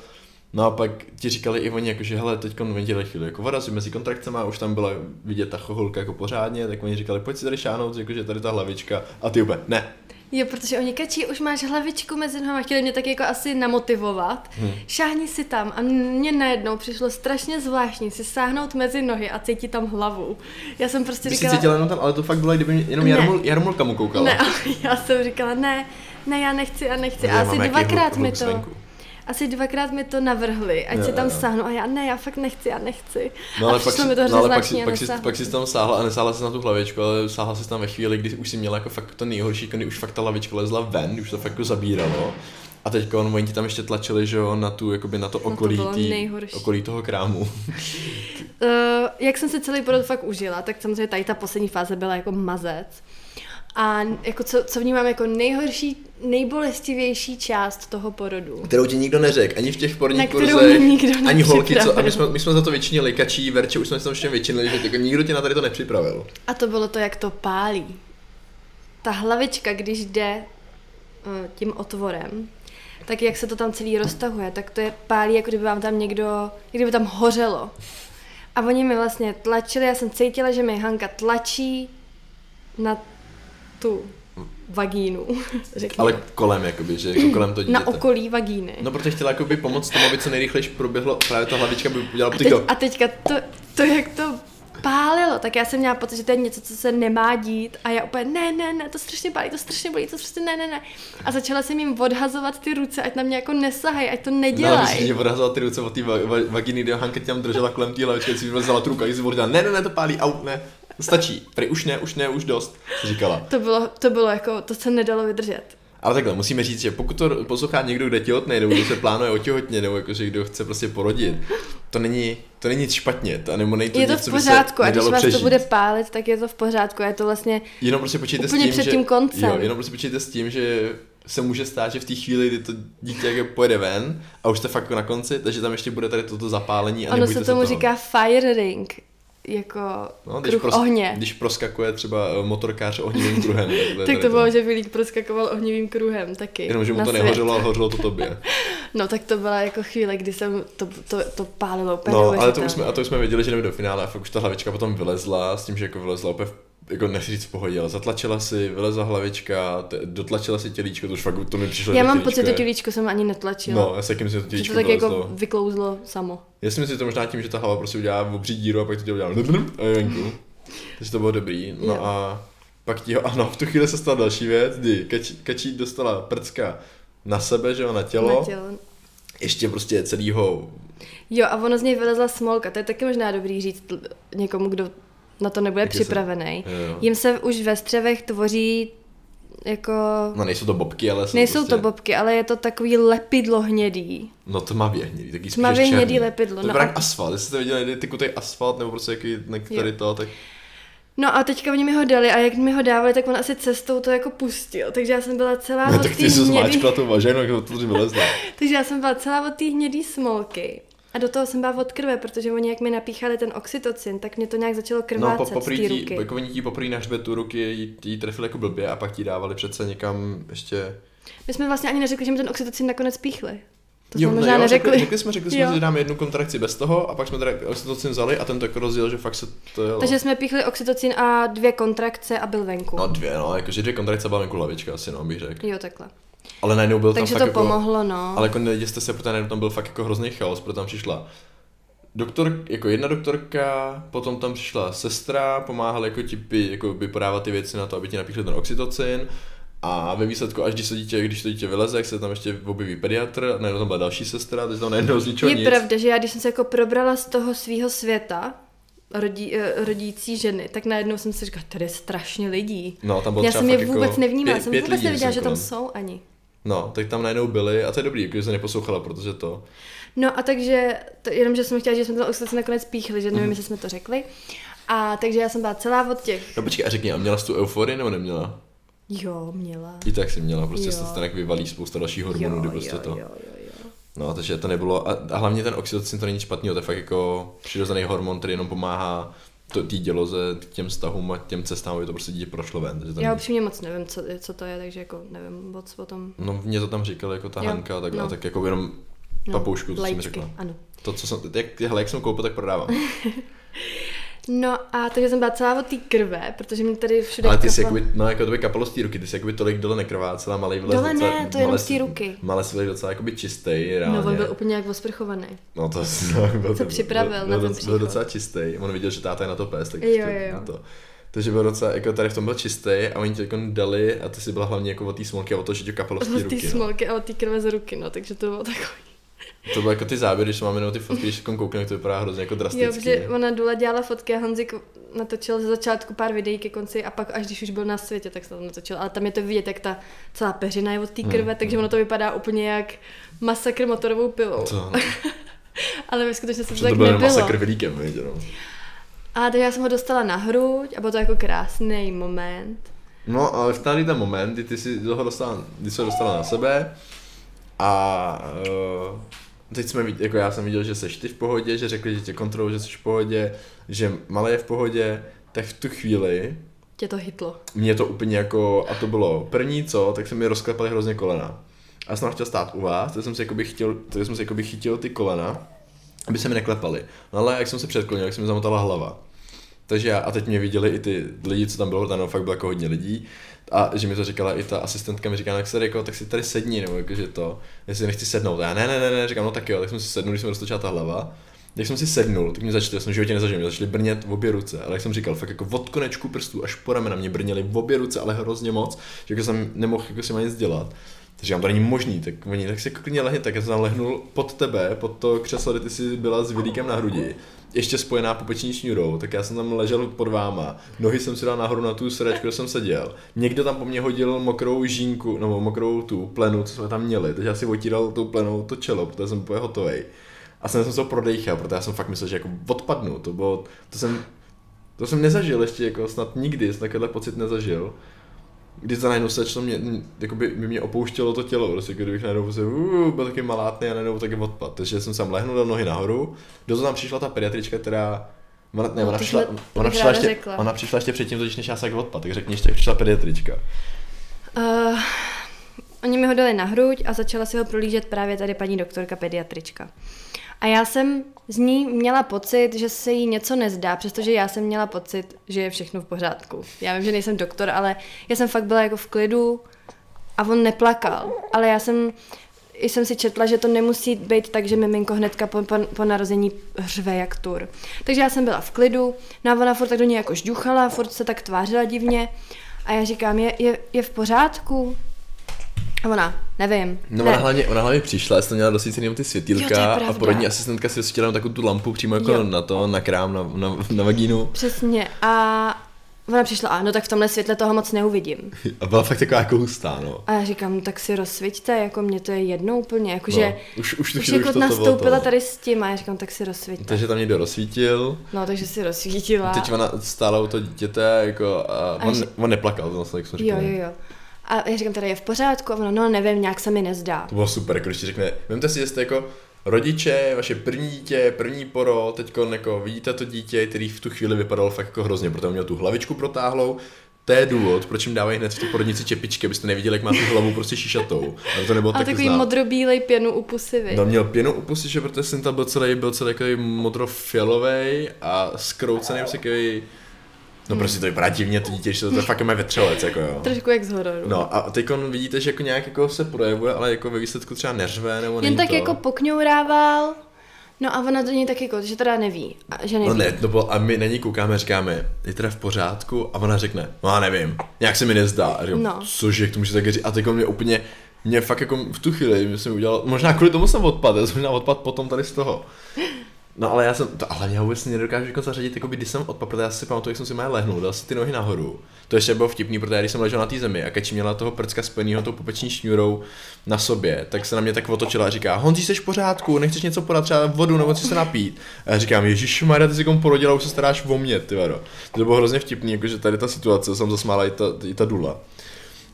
No a pak ti říkali i oni, jakože hele, teďka oni dělají chvíli jako voda, mezi kontrakcema, už tam byla vidět ta chocholka jako pořádně, tak oni říkali, pojď si tady šáhnout, jakože tady ta hlavička a ty úplně, ne. Jo, protože oni kačí, už máš hlavičku mezi nohama, chtěli mě tak jako asi namotivovat. Šáhni si tam a mně najednou přišlo strašně zvláštní si sáhnout mezi nohy a cítit tam hlavu. Já jsem prostě říkala... Ty jsi cítila jenom tam, ale to fakt bylo, kdyby jenom Jarmulka mu koukala. Ne, já jsem říkala, ne, já nechci a nechci. A asi dvakrát mi to... Venku. Asi 2krát mi to navrhli, ať si tam sáhnu a já fakt nechci. No ale, pak jsi tam sáhla a nesáhla jsi na tu hlavičku, ale sáhla jsi tam ve chvíli, kdy už jsi měla jako fakt to nejhorší, kdy už fakt ta hlavička lezla ven, už to fakt jako zabíralo. A teďka oni ti tam ještě tlačili, že jo, na tu, jakoby na to okolí, no to okolí toho krámu. Jak jsem si celý porod fakt užila, tak samozřejmě tady ta poslední fáze byla jako mazec. A jako co vnímám jako nejhorší, nejbolestivější část toho porodu. Kterou ti nikdo neřekl, ani v těch porních kurzech, ani holky, co, a my jsme za to většině likačí, Verče, už jsme se tam všem většinili, že jako nikdo tě na tady to nepřipravil. A to bylo to, jak to pálí. Ta hlavička, když jde tím otvorem, tak jak se to tam celý roztahuje, tak to je pálí, jako kdyby vám tam někdo, kdyby tam hořelo. A oni mi vlastně tlačili, já jsem cítila, že mi Hanka tlačí na tu vagínu. Ale kolem, jakoby, že jako kolem to dítěte. Na okolí vagíny. No, protože chtěla jakoby pomoct tomu, aby co nejrychlejší proběhlo, právě ta hlavička by udělala tyko. A teďka to jak to pálilo, tak já jsem měla pocit, že to je něco, co se nemá dít a já úplně ne, to strašně pálí, to strašně bolí, to prostě ne. A začala jsem jim odhazovat ty ruce, ať na mě jako nesahají, ať to nedělají. No, že odhazovala ty ruce od té vagíny, kde Hanka tě tam držela kolem té lavičky, si vzala tu ruku a jsi odhodila, ne, to pálí, au, ne. Stačí, prý už ne, už dost, říkala. To bylo jako, to se nedalo vydržet. Ale takhle, musíme říct, že pokud to poslouchá někdo, kde těhotnej, nebo kdo se plánuje otěhotnět, nebo jakože kdo chce prostě porodit, to není nic špatně, to nebo nejde to nic, co by se nedalo přežít. Je to v pořádku, a když vás přežít. To bude pálit, tak je to v pořádku, je to vlastně jenom prostě počítejte úplně s tím, před tím koncem. Jo, jenom prostě počítejte s tím, že se může stát, že v té chvíli, kdy to dítě jako pojede ven a už jste fakt na konci, takže tam ještě bude tady toto zapálení. A ono se tomu říká firing. Jako no, ohně. Když proskakuje třeba motorkář ohnivým kruhem. Tak to bylo, že Vilík proskakoval ohnivým kruhem taky. Jenomže mu to nehořelo, hořelo to tobě. No tak to byla jako chvíle, kdy jsem to pálilo úplně. No ale to už jsme věděli, že jdeme do finále a fakt už ta hlavička potom vylezla s tím, že jako vylezla opět, jako nechci říct v pohodě, ale zatlačila si, vylezla hlavička, dotlačila si tělíčko, to už fakt to mi přišlo. Já mám pocit, že tělíčko jsem ani netlačila. No, já se jakým si to tělíčko vylezlo. Že to tak jako vyklouzlo samo. Já si myslím, že to možná tím, že ta hlava prostě udělala obří díru a pak to udělala a venku. Takže to bylo dobrý. No jo. A pak v tu chvíli se stala další věc, kdy Kačí dostala prcka na sebe, že jo, na tělo. Ještě prostě celýho. Jo, a ono z něj vylezla smolka, to je taky možná dobrý říct někomu, kdo na to nebude připravený. Jim se už ve střevech tvoří jako... No nejsou to bobky, ale je to takový lepidlo hnědý. No tmavě hnědý, taky spíš černý. Tmavě hnědý lepidlo. To vypadá jak asfalt, jestli jste viděli ty kutej asfalt nebo prostě jaký tady to, tak... No a teďka oni mi ho dali a jak mi ho dávali, tak on asi cestou to jako pustil, takže já jsem byla celá od té hnědý... No tak ty zmáčkla tu važenu, jak to vylezla. Takže já jsem byla celá od té hnědý smolky. A do toho jsem byla od krve, protože oni jak mi napíchali ten oxytocin, tak mě to nějak začalo krvácet z té ruky. No jako oni ti poprý na hřbetu ruky jí trefili jako blbě a pak ti dávali přece někam ještě... My jsme vlastně ani neřekli, že mi ten oxytocin nakonec píchli. To jsme možná neřekli. Řekli jsme, že dáme jednu kontrakci bez toho a pak jsme teda oxytocin vzali a ten to jako rozděl, že fakt se to jelo. Takže jsme píchli oxytocin a 2 kontrakce a byl venku. Jakože 2 kontrakce a byla venku lavička asi, no, bych řekl. Jo, takhle. Ale najednou byl tam tak pomohlo, jako, no. Ale jako nejděste se, protože najednou tam byl fakt jako hrozný chaos, protože tam přišla jedna doktorka, potom tam přišla sestra, pomáhala jako tipi, jako by podávat ty věci na to, aby ti napíchli ten oxytocin a ve výsledku, až když to dítě vyleze, jak se tam ještě objeví pediatr, najednou tam byla další sestra, takže tam najednou z ničeho nic. Je pravda, že já když jsem se jako probrala z toho svýho světa, rodící ženy, tak najednou jsem si říkala, tady je strašně lidí. No, tam bylo já jsem je vůbec jako nevnímala, jsem vůbec neviděla, že tam jsou ani. No, tak tam najednou byli a to je dobrý, když jsem neposlouchala, protože to... No a takže, jenomže jsem chtěla, že jsme to oxytocin nakonec píchli, že nevím, jestli jsme to řekli. A takže já jsem byla celá od těch... No počkej, a řekni, a měla jsi tu euforii nebo neměla? Jo, měla. I tak jsi měla, prostě se to tak vyvalí spousta dalších hormonů, kdy prostě to... Jo. No, takže to nebylo... A hlavně ten oxytocin to není špatný, to je fakt jako přirozený hormon, který jenom pomáhá tý děloze, těm vztahům a těm cestám, aby to prostě dítě prošlo ven. Tam... Já upřímně moc nevím, co to je, takže jako nevím moc o tom. No, mě to tam říkala jako ta Hanka, tak, no. A tak jako jenom papoušku, no, to jsem řekla. Ano. To, co jsem, jak jsem koupil, tak prodávám. No a takže jsem byla celá od té krve, protože mě tady všude kapalo. Ale ty si jakoby, no jako to by kapalo z té ruky, ty si jakoby tolik dole nekrvácela, malej vylez docela... Dole ne, to jenom z té ruky. Malej si vylez docela jakoby čistej, reálně. No on byl úplně jak osprchovaný. No to se připravil na ten příchod. Byl docela čistej, on viděl, že táta je na to pes, tak jo. To... Takže byl docela, jako tady v tom byl čistý a oni tě jako dali a ty si byla hlavně jako od té smolky a o to, že tě kapalo z té ruky. Od té smolky a od té krve z ruky, no takže to bylo takový. To bylo jako ty záběry, když máme jenom ty fotky, když koukám, jak to vypadá hrozně jako drasticky. Jo, že ona Dula dělala fotky a Honzik natočil ze začátku pár videí ke konci a pak až když už byl na světě, tak se to natočil. Ale tam je to vidět, jak ta celá peřina je od té krve, takže ono to vypadá úplně jak masakr motorovou pilou. To, no. Ale ve skutečnosti to tak nebylo. To byl masakr vidíkem, víte, no. A tak já jsem ho dostala na hruď a byl to jako krásný moment. No, ale v tady ten moment, kdy jsi ho dostala na sebe a teď jsme viděli, jako já jsem viděl, že seš ty v pohodě, že řekli, že tě kontrolují, že jsi v pohodě, že malé je v pohodě, tak v tu chvíli tě to hitlo. Mě to úplně jako, a to bylo první co, tak se mi rozklepaly hrozně kolena. A já jsem chtěl stát u vás, tak jsem se chytil ty kolena, aby se mi neklepaly. No ale jak jsem se předklonil, jak se mi zamotala hlava. Takže já, a teď mě viděli i ty lidi, co tam bylo, tam fakt bylo jako hodně lidí, a že mi to říkala i ta asistentka, mi říká, tak si tady sedni, nebo jakože to, jestli nechci sednout, a já ne, říkám, no tak jo, tak jsem si sednul, když jsem roztočila ta hlava, když jsem si sednul, tak mě začali, já jsem v životě nezažil, mě začaly brnět v obě ruce, ale jak jsem říkal, fakt jako od konečku prstů až po ramena mě brněly v obě ruce, ale hrozně moc, že jako jsem nemohl jako si nic dělat. Říkám, to není možný, tak oni tak si klidně lehni, tak já jsem lehnul pod tebe, pod to křeslo, kde ty jsi byla s Vilíkem na hrudi, ještě spojená popeční šňůrou, tak já jsem tam ležel pod váma, nohy jsem si dal nahoru na tu sedačku, kde jsem seděl, někdo tam po mně hodil mokrou žínku, nebo mokrou tu plenu, co jsme tam měli, takže já si otíral tou plenou to čelo, protože jsem úplně hotovej a jsem se ho prodejchal, protože já jsem fakt myslel, že jako odpadnu, to jsem nezažil ještě jako snad nikdy, jsem takovýhle pocit nezažil. Když se najednou seč, to mě, jakoby, by mě opouštělo to tělo, prostě kdybych najednou byl taky malátný a najednou taky odpad. Takže jsem se lehnul, dal nohy nahoru, do toho tam přišla ta pediatrička, která... Ona přišla ještě předtím, než já se tak odpad, tak řekni, tak přišla pediatrička. Oni mi ho dali na hruď a začala si ho prolížet právě tady paní doktorka pediatrička. A já jsem z ní měla pocit, že se jí něco nezdá, přestože já jsem měla pocit, že je všechno v pořádku. Já vím, že nejsem doktor, ale já jsem fakt byla jako v klidu a on neplakal. Ale já jsem si četla, že to nemusí být tak, že miminko hnedka po narození hřve jak tur. Takže já jsem byla v klidu, no a ona furt tak do něj jako žduchala, furt se tak tvářila divně a já říkám, je v pořádku? A ona, nevím. No, ona hlavně přišla, jsem měla dost jenom ty světýlka a porodní asistentka si rozsvítila takovou tu lampu přímo jako jo. na krám, na vagínu. Přesně. A ona přišla, a no tak v tomhle světle toho moc neuvidím. A byla fakt taková jako hustá, no. A já říkám, no tak si rozsviťte, jako mě to je jedno úplně, jakože no, už jako nastoupila tady s tím a já říkám, tak si rozsviťte. Takže tam někdo rozsvítil. No, takže si rozsvítila. Teď ona stála u to dítěte, jako a on neplakal, to vlastně, jak jsem říkal. Jo. A já říkám, teda je v pořádku a ono, no nevím, nějak se mi nezdá. To bylo super, když ti řekne, vemte si, že jste jako rodiče, vaše první dítě, první porod, teďko jako vidíte to dítě, který v tu chvíli vypadalo fakt jako hrozně, protože měl tu hlavičku protáhlou, to je důvod, proč jim dávají hned v tu porodnici čepičky, abyste neviděli, jak má tu hlavu prostě šišatou. A to nebylo tak takový znát. Modrobílej pěnu u pusy, no, měl pěnu u pusy, že protože jsem tam byl celý modrofialovej a skroucený, takový. No prostě to vypadá divně, to dítě, že to fakt má vetřelec, jako jo. Trošku jak z hororu. No a teďkon vidíte, že jako nějak jako se projevuje, ale jako ve výsledku třeba neřve, nebo není to. Jen tak jako pokňourával, no a ona do něj tak jako, že teda neví, že neví. No ne, to bylo, a my na ní koukáme, říkáme, je teda v pořádku? A ona řekne, no já nevím, nějak se mi nezdá. A říkám, no. Cože, jak to může tak říct? A teďkon mě úplně, fakt jako v tu chvíli, mě jsem udělal, možná kvůli tomu jsem odpad potom tady z toho. No ale já jsem, to, ale já vůbec nedokážu jako zařadit, jakoby, když jsem odpadl, protože já si pamatuju, jak jsem si má lehnul, dal si ty nohy nahoru. To ještě bylo vtipný, protože když jsem ležel na té zemi a Kači měla toho prcka spojenýho tou popeční šňůrou na sobě, tak se na mě tak otočila a říká, Honzi, jsi v pořádku, nechceš něco podat, třeba vodu nebo si se napít. A já říkám, ježišmarja, ty jsi komu porodila, už se staráš o mě, ty vado. To bylo hrozně vtipný, jakože tady ta situace, jsem zasmála i ta Dula.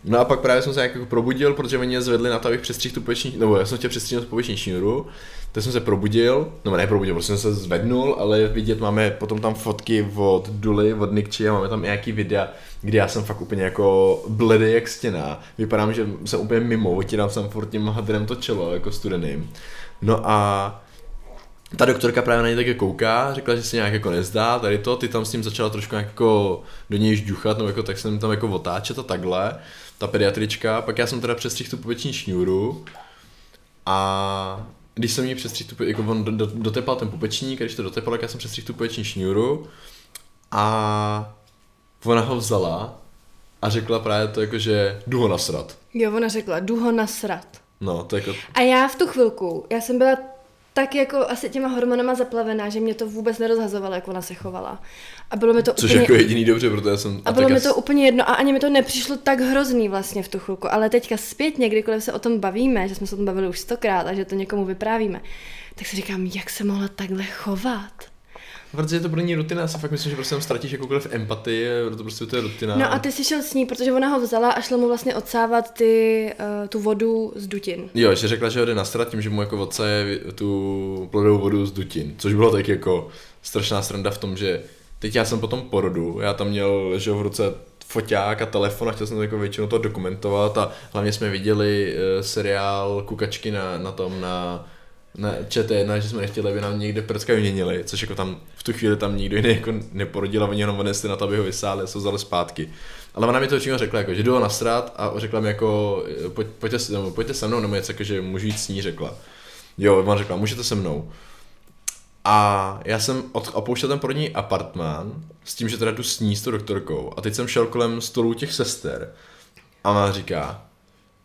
No a pak právě jsem se nějak jako probudil, protože oni mě zvedli na to, abych přestříhl tu popeční, nebo já jsem chtěl přestříhnout popeční šňůru, tak jsem se probudil, no ne probudil, prostě jsem se zvednul, ale vidět máme potom tam fotky od Duly, od Nikči a máme tam nějaký videa, kdy já jsem fakt úplně jako bledý jak stěna, vypadám, že jsem úplně mimo, otírám jsem furt tím hadrem to čelo, jako studeným. No a ta doktorka právě na něj taky kouká, řekla, že se nějak jako nezdá, tady to, ty tam s tím začala trošku jako do něj žduchat, no jako tak se tam jako otáčet a takhle. Ta pediatrička, pak já jsem teda přestřihl tu popeční šňůru a když jsem jí přestřihl tu, jako on dotepal ten pupečník, a když to dotepal, tak já jsem přestřihl tu popeční šňůru a ona ho vzala a řekla právě to jako, že jdu ho nasrat. Jo, ona řekla, jdu ho nasrat. No, to jako... A já v tu chvilku, já jsem byla tak jako asi těma hormonama zaplavená, že mě to vůbec nerozhazovalo, jak ona se chovala. A bylo mi to což úplně... jako jediný dobře, protože já jsem... A bylo mi to úplně jedno a ani mi to nepřišlo tak hrozný vlastně v tu chvilku. Ale teďka zpětně, kdykoliv se o tom bavíme, že jsme se o tom bavili už 100krát a že to někomu vyprávíme, tak si říkám, jak se mohla takhle chovat? Protože to pro ní rutina, já si fakt myslím, že prostě tam ztratíš jakoukoliv empatii, protože prostě to je rutina. No a ty jsi šel s ní, protože ona ho vzala a šla mu vlastně odsávat ty, tu vodu z dutin. Jo, že řekla, že ho jde nasrat tím, že mu jako odsaje tu plodovou vodu z dutin, což bylo tak jako strašná sranda v tom, že teď já jsem po tom porodu, já tam měl, že v ruce foťák a telefon a chtěl jsem to jako většinou to dokumentovat a hlavně jsme viděli seriál Kukačky na tom, na ČT1, že jsme nechtěli, aby nám někde prcka vyměnili, což jako tam v tu chvíli tam nikdo jiný jako neporodil a oni jenom odnesli na to, aby ho vysáli a se vzali zpátky. Ale ona mi to určitě řekla, jako, že jdu ho nasrat a řekla mi jako pojďte se mnou, nebo něco, jako, že můžu jít s ní, řekla. Jo, ona řekla, můžete se mnou. A já jsem opouštěl ten porodní apartmán s tím, že teda jdu s ní, s tou doktorkou a teď jsem šel kolem stolů těch sester a ona říká,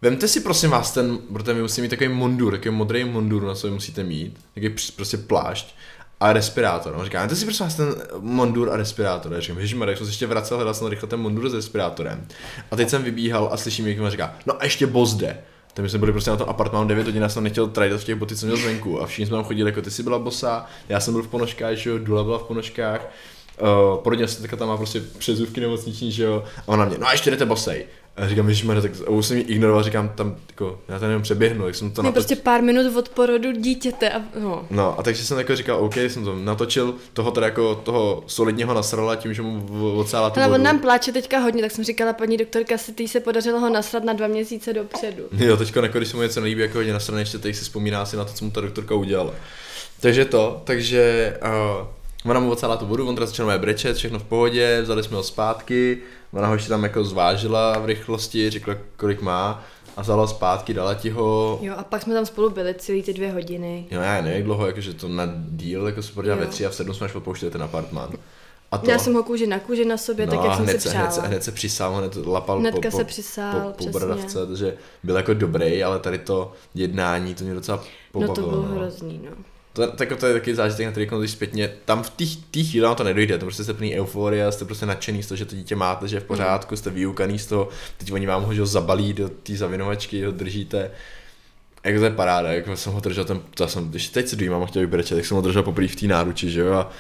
vemte si prosím vás ten, protože my musíme mít takový mundur, takový modrý mundur, na co musíte mít, takový prostě plášť a respirátor. On říká, vemte si prosím vás ten mundur a respirátor. Já říkám, ježišmarja, jak jsem se ještě vracel, hledal jsem rychle ten mundur s respirátorem. A teď jsem vybíhal a slyším, jak mi říká, no a ještě bozde. Tak my jsme byli prostě na tom apartmánu 9 hodin, já jsem nechtěl trajdat v těch boty, co měl zvenku a všichni jsme tam chodili, jako ty jsi byla bosá, já jsem byl v ponožkách, že jo, Dula byla v ponožkách. Porodně se tam má prostě přezůvky nemocniční, že jo, a ona mě, no a ještě jdete bosej. A říkám, ježišmarja, tak už jsem ji ignoroval, říkám, tam, jako, já tam jenom přeběhnu, jak jsem to natočil. Prostě pár minut od porodu dítěte a no. No a takže jsem jako říkal, OK, jsem to natočil, toho teda jako toho solidního nasrala tím, že mu odsála tu vodu. Ale on nám pláče teďka hodně, tak jsem říkala, paní doktorka, si tý se podařilo ho nasrat na 2 měsíce dopředu. Jo, teďka jako, když se mu něco nelíbí, jako hodně nasrané, ještě teď si vzpomíná asi na to, co mu ta doktorka udělala. Takže ona mu odsála tu vodu, on teda začal mé brečet, všechno v pohodě, vzali jsme ho zpátky, ona ho ještě tam jako zvážila v rychlosti, řekla, kolik má a vzala zpátky, dala ti ho. Jo, a pak jsme tam spolu byli celý ty 2 hodiny. Jo, já nevím, jak dlouho, jakože to na díl, jako se prodělá ve 3 a v 7 jsme až odpouštěli ten apartmán. A to... Já jsem ho kůži na sobě, no, tak jak jsem si přála. Hned se přisál, hned lapal po bradavce, takže byl jako dobrý, ale tady to jednání, to mě docela pobavilo. No to bylo hrozný, no. To je taky zážitek, na který když zpětně, tam v té chvíli vám to nedojde, tam prostě jste plný euforie, jste prostě nadšený z toho, že to dítě máte, že je v pořádku, jste vyukaný z toho, teď oni vám ho zabalí do té zavinovačky, ho držíte, jako to je paráda, jako jsem ho držel, když teď se dojímám a chtěl vybrečet, tak jsem ho držel poprvé v té náruči, že jo, a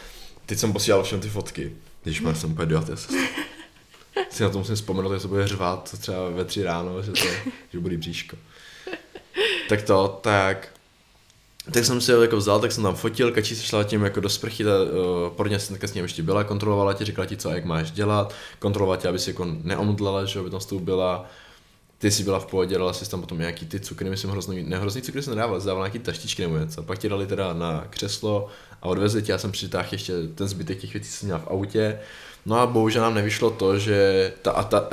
teď jsem posílal všem ty fotky, když mám jsem úplně dojatý, si na to musím vzpomenout, jak se bude řvát třeba ve 3 ráno, že bude bříško. Tak jsem si ho jako vzal, tak jsem tam fotil, Kačí se šla tím jako do sprchy, porodní asistentka s ním ještě byla, kontrolovala tě, řekla ti, co a jak máš dělat, kontrolovala tě, aby si jako neomdlela, že aby tam s tou byla, ty jsi byla v pohodě, dala jsi tam potom nějaký ty cukry, myslím hrozný cukry jsem nedával, jsi dával nějaký taštičky nebo něco, pak ti dali teda na křeslo a odvezli tě, já jsem přitáhl ještě ten zbytek těch věcí, jsem měl v autě. No a bohužel nám nevyšlo to, že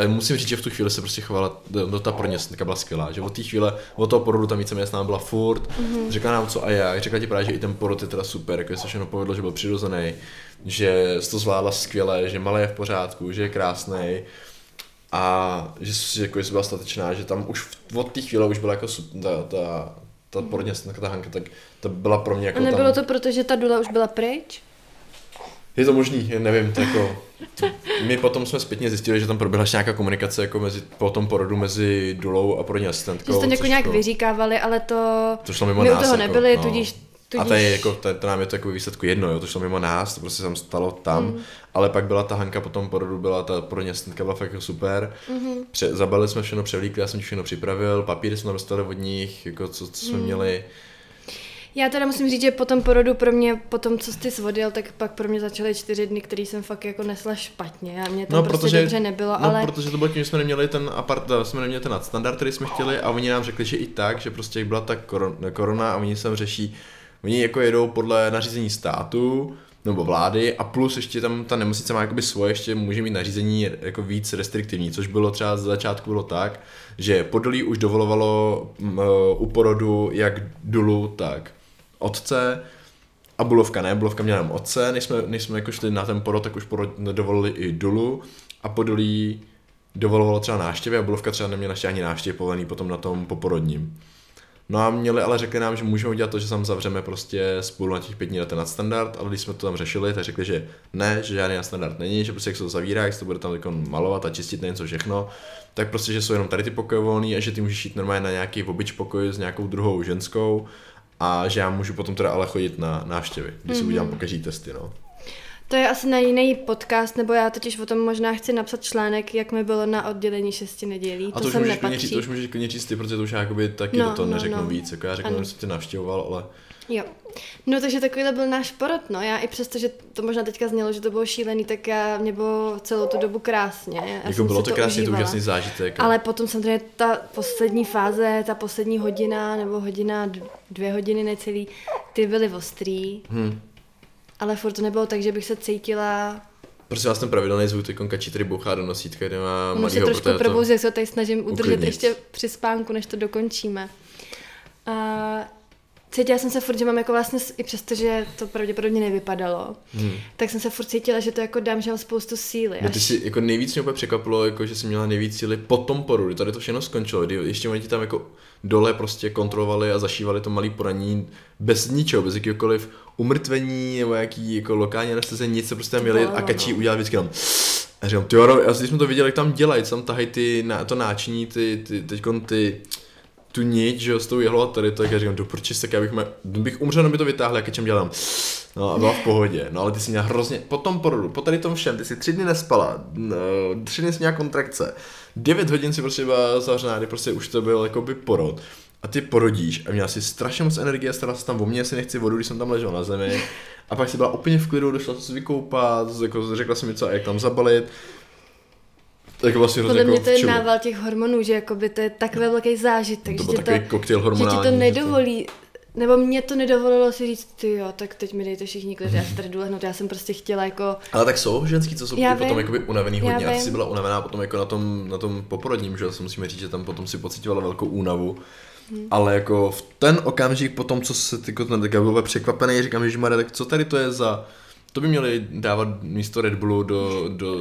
musím říct, že v tu chvíli se prostě chovala, ta porodní asistentka byla skvělá, že od té chvíle, od toho porodu tam víceméně s námi byla furt, řekla nám co a jak, řekla ti právě, že i ten porod je teda super, jako se všechno povedlo, že byl přirozený, že jsi to zvládla skvěle, že malé je v pořádku, že je krásnej a že jako jsi byla statečná, že tam už od té chvíle už byla jako ta porodní asistentka, ta Hanka, tak to byla pro mě jako tam... A nebylo to proto, že ta dula už byla pryč? Je to možný, nevím, to jako, my potom jsme zpětně zjistili, že tam proběhla nějaká komunikace jako po tom porodu mezi Dulou a porodní asistentkou. Že jste to nějak vyříkávali, ale to šlo mimo my nás, u toho nebyli, jako, no. Tudíž... A tady, jako, to nám je to jako výsledku jedno, jo, to šlo mimo nás, to prostě tam stalo tam, ale pak byla ta Hanka po tom porodu, ta porodní asistentka byla fakt jako super, zabalili jsme všechno, převlíkli, já jsem všechno připravil, papíry jsme dostali od nich, jako co jsme měli. Já teda musím říct, že po tom porodu pro mě, po tom, co jsi svodil, tak pak pro mě začaly 4 dny, který jsem fakt jako nesla špatně a mě to prostě dobře nebylo, ale... protože to bylo tím, že jsme neměli ten nadstandard, který jsme chtěli a oni nám řekli, že i tak, že prostě byla ta korona a oni sem řeší, oni jako jedou podle nařízení státu nebo vlády a plus ještě tam ta nemocnice má jakoby svoje, ještě může mít nařízení jako víc restriktivní, což bylo třeba z začátku bylo tak, že Podolí už dovolovalo u porodu jak Dulu, tak otce a Bulovka ne, Bulovka měla jenom otce, než jsme jako šli na ten porod, tak už porod dovolili i Dulu a Podolí dovolovalo třeba návštěvy a Bulovka třeba neměla ještě ani návštěvy povolený potom na tom poporodním. No a měli, ale řekli nám, že můžeme udělat to, že tam zavřeme prostě spolu na těch 5 dní na ten nadstandard, ale když jsme to tam řešili, tak řekli, že ne, že žádný nadstandard není, že prostě jak se to zavírá, jak se to bude tam jako malovat a čistit něco všechno, tak prostě, že jsou jenom tady ty pokoje volný a že ty můžeš jít normálně na nějaký obyč pokoj s nějakou druhou ženskou a že já můžu potom teda ale chodit na návštěvy, když si udělám pokaždé testy, no. To je asi na jiný podcast, nebo já totiž o tom možná chci napsat článek, jak mi bylo na oddělení 6 nedělí. A to jsem nepatří. To už můžeš klidně říct ty, protože to už já jakoby taky do toho neřeknu víc. Jako já řeknu, že jsem tě navštěvoval, ale... Jo. No takže takovýhle byl náš porod, no. Já i přesto, že to možná teďka znělo, že to bylo šílený, tak mě bylo celou tu dobu krásně. Jako bylo to krásně, to úžasný zážitek. Ale potom samozřejmě ta poslední fáze, ta poslední hodina, nebo hodina, 2 hodiny necelý, ty byly ostrý. Ale furt to nebylo tak, že bych se cítila... Prostě vás ten pravidelný zvuk, teď konkačí tady bouchá do nosítka, kde má malýho... Můžu se trošku probouzit, jak se tady snažím udržet ještě při spánku, než to dokončíme. Cítila jsem se furt, že mám jako vlastně, i přesto, že to pravděpodobně nevypadalo, tak jsem se furt cítila, že to jako dám, že mám spoustu síly. Až... No ty si jako nejvíc mě úplně překvapilo, jako, že jsi měla nejvíc síly po tom porodu, tady to všechno skončilo, kdy ještě oni ti tam jako dole prostě kontrolovali a zašívali to malý poranění bez ničeho, bez jakýkoliv umrtvení nebo jaký jako lokální anestezení, nic se prostě tam jeli a kačí udělali vždycky tam. A říkám, ty jo, já jsme to viděli, jak tam dělají, tam tahají ty, to náčiní, ty tu nič, že jo, s tou jehlou a tady to, tak já říkám, doprčíš tak, bych umřel, aby to vytáhli, jak čem dělám. No a byla v pohodě, no ale ty jsi měla hrozně, po tom porodu, po tady tom všem, ty jsi 3 dny nespala, 3 dny jsi měla kontrakce, 9 hodin si prostě byla zavřená, kdy prostě už to byl jakoby porod. A ty porodíš a měla si strašně moc energie, starala se tam o mě, jestli nechci vodu, když jsem tam ležel na zemi. A pak si byla úplně v klidu, došla se vykoupat, jako řekla si mi co a jak tam zabalit. Tak vlastně podle mě to je nával těch hormonů, že jakoby to je takový velký zážitek, to že ti to nedovolí, nebo mě to nedovolilo si říct, ty jo, tak teď mi dejte všichni klid, já se tady jdu lehnout, já jsem prostě chtěla jako... Ale tak jsou ženský, co jsou potom jakoby unavený hodně, a ty jsi byla unavená potom jako na tom poporodním, že se musíme říct, že tam potom si pocitovala velkou únavu. Ale jako v ten okamžik potom, co se ty byl překvapený, říkám, ježišmarja, tak co tady to je za... To by měli dávat místo Red Bullu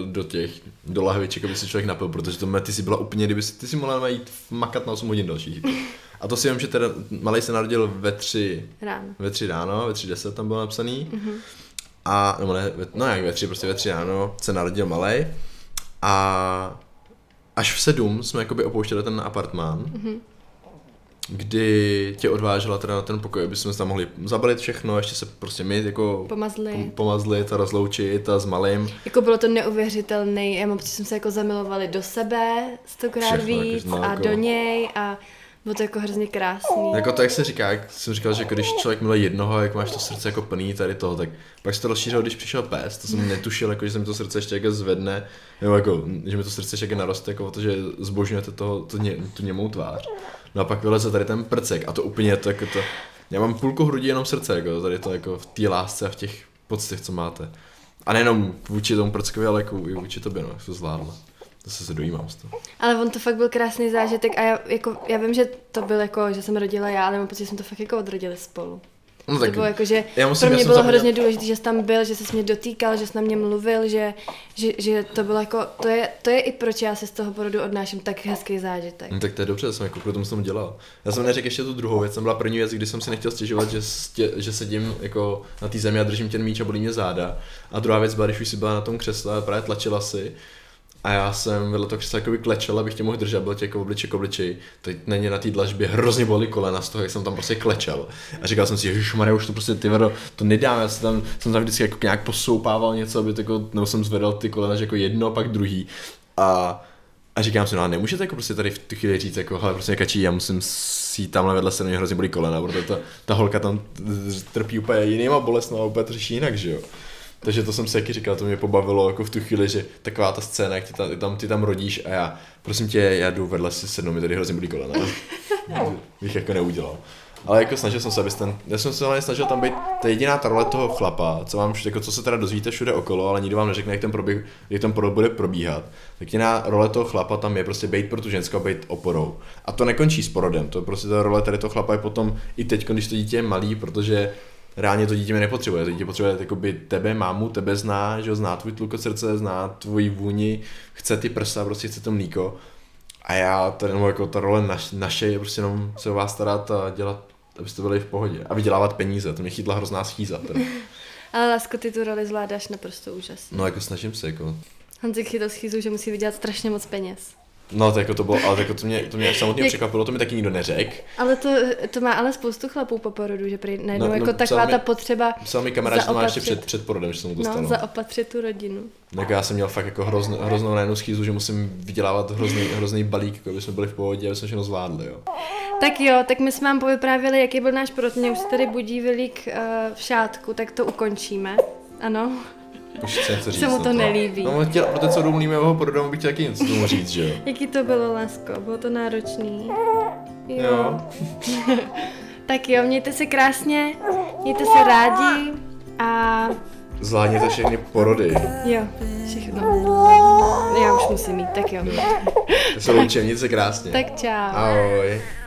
do těch, do lahviček, aby se člověk napil, protože to ty si byla úplně, kdyby ty si mohla jít makat na 8 hodin dalších. A to si vím, že teda malej se narodil ve 3 ráno, ve 3:10 tam bylo napsaný. A, nebo ne, ve 3 ráno se narodil malej. A až v 7 jsme jakoby opouštěli ten apartmán. Kdy tě odvážela teda na ten pokoj, aby jsme tam mohli zabalit všechno, ještě se prostě my jako pomazlit a rozloučit a s malým. Jako bylo to neuvěřitelný, já mám pocit, že jsme se jako zamilovali do sebe 100krát víc jako a do něj a bylo to jako hrozně krásný. Jako to, jak se říká, jak jsem říkal, že když člověk miluje jednoho, jak máš to srdce jako plný tady toho, tak pak se to rozšířilo, když přišel pes, to jsem netušil, jako, že se mi to srdce ještě jako zvedne, nebo jako, že mi to srdce ještě jako naroste, jako to, že zbožňujete tu němou tvář. No a pak vyleze tady ten prcek a to úplně to jako to, já mám půlku hrudi jenom srdce, jako tady to jako v té lásce a v těch poctech, co máte. A nejenom vůči tomu prckovi, ale jako i vůči tobě, no, jak to zvládla. Zase se dojímám z toho. Ale on to fakt byl krásný zážitek a já vím, že to byl jako, že jsem rodila já, ale mám pocit, že jsme to fakt jako odrodili spolu. No tak, to bylo jako, že musím, pro mě bylo hrozně důležité, že jsi tam byl, že ses mě dotýkal, že jsi na mě mluvil, že to bylo jako, to je i proč já se z toho porodu odnáším tak hezký zážitek. No tak to je dobře, že jsem jako pro tom jsem dělal. Já jsem neřekl ještě tu druhou věc, jsem byla první věc, kdy jsem se nechtěl stěžovat, že sedím jako na té zemi a držím ten míč a bolí mě záda. A druhá věc byla, když už si byla na tom křesle a právě tlačila si. A já jsem vedle toho křesla jakoby klečel, abych tě mohl držet, byl tě jako obliče k obličeji. Teď na té dlažbě hrozně bolí kolena z toho, jak jsem tam prostě klečel. A říkal jsem si, ježišmarja, už to prostě ty vado, to nedám, já jsem tam vždycky jako nějak posoupával něco, aby to jako, nebo jsem zvedal ty kolena, že jako jedno a pak druhý. A říkám si, no a nemůžete jako prostě tady v tu chvíli říct, jako, hele, prostě kačí, já musím si tamhle vedle se, mě hrozně bolí kolena, protože ta holka tam trpí úplně jinýma bolestma a úplně řeší jinak, že jo. Takže to jsem si taky říkal, to mě pobavilo jako v tu chvíli, že taková ta scéna, jak ty tam rodíš a já, prosím tě, já jdu vedle si sednou, mi tady hrozně bolí kolena, bych jako neudělal. Ale jako snažil jsem se, já jsem se hlavně snažil tam být, ta jediná ta role toho chlapa, co vám jako co se teda dozvíte všude okolo, ale nikdo vám neřekne, jak ten porod bude probíhat. Tak jediná role toho chlapa tam je prostě být pro tu ženskou, být oporou. A to nekončí s porodem, to prostě ta role tady toho chlapa je potom i teď, když to dítě je malý, protože reálně to dítě mě nepotřebuje, to dítě potřebuje jakoby tebe, mámu, tebe zná, že ho zná tvůj tluk od srdce, zná tvoji vůni, chce ty prsa, prostě chce to mlíko. A já tady, nebo jako ta role naše je prostě jenom se o vás starat a dělat, abyste byli v pohodě. A vydělávat peníze, to mě chytla hrozná schýza. Teda. Ale lásko, ty tu roli zvládáš naprosto úžasně. No jako snažím se, jako. Honzik chytl schýzu, že musí vydělat strašně moc peněz. No, tak jako to bylo, ale jako to mě samotně překvapilo, to mi taky nikdo neřekl. Ale to má ale spoustu chlapů po porodu, že najednou no, jako taková ta potřeba. Psal mi kamarád, že to má ještě před porodem, že jsem mu to stalo. No, zaopatřit tu rodinu. Tak já jsem měl fakt jako hroznou najednou schýzu, že musím vydělávat hrozný balík, jako aby jsme byli v pohodě, aby jsme všechno zvládli, jo. Tak jo, tak my jsme vám povyprávěli, jaký byl náš porod, mě už tady budí Vilík v šátku, tak to ukončíme. Ano. Už se mu to nelíbí. No, proto co domlíme o porodu, bych chtěl taky něco tomu říct, že jo? Jaký to bylo, lásko? Bylo to náročný. Jo. Tak jo, mějte se krásně, mějte se rádi a... Zvládněte všechny porody. Jo, všechno. Já už musím jít, tak jo. To se loučím, mějte se krásně. Tak čau. Ahoj.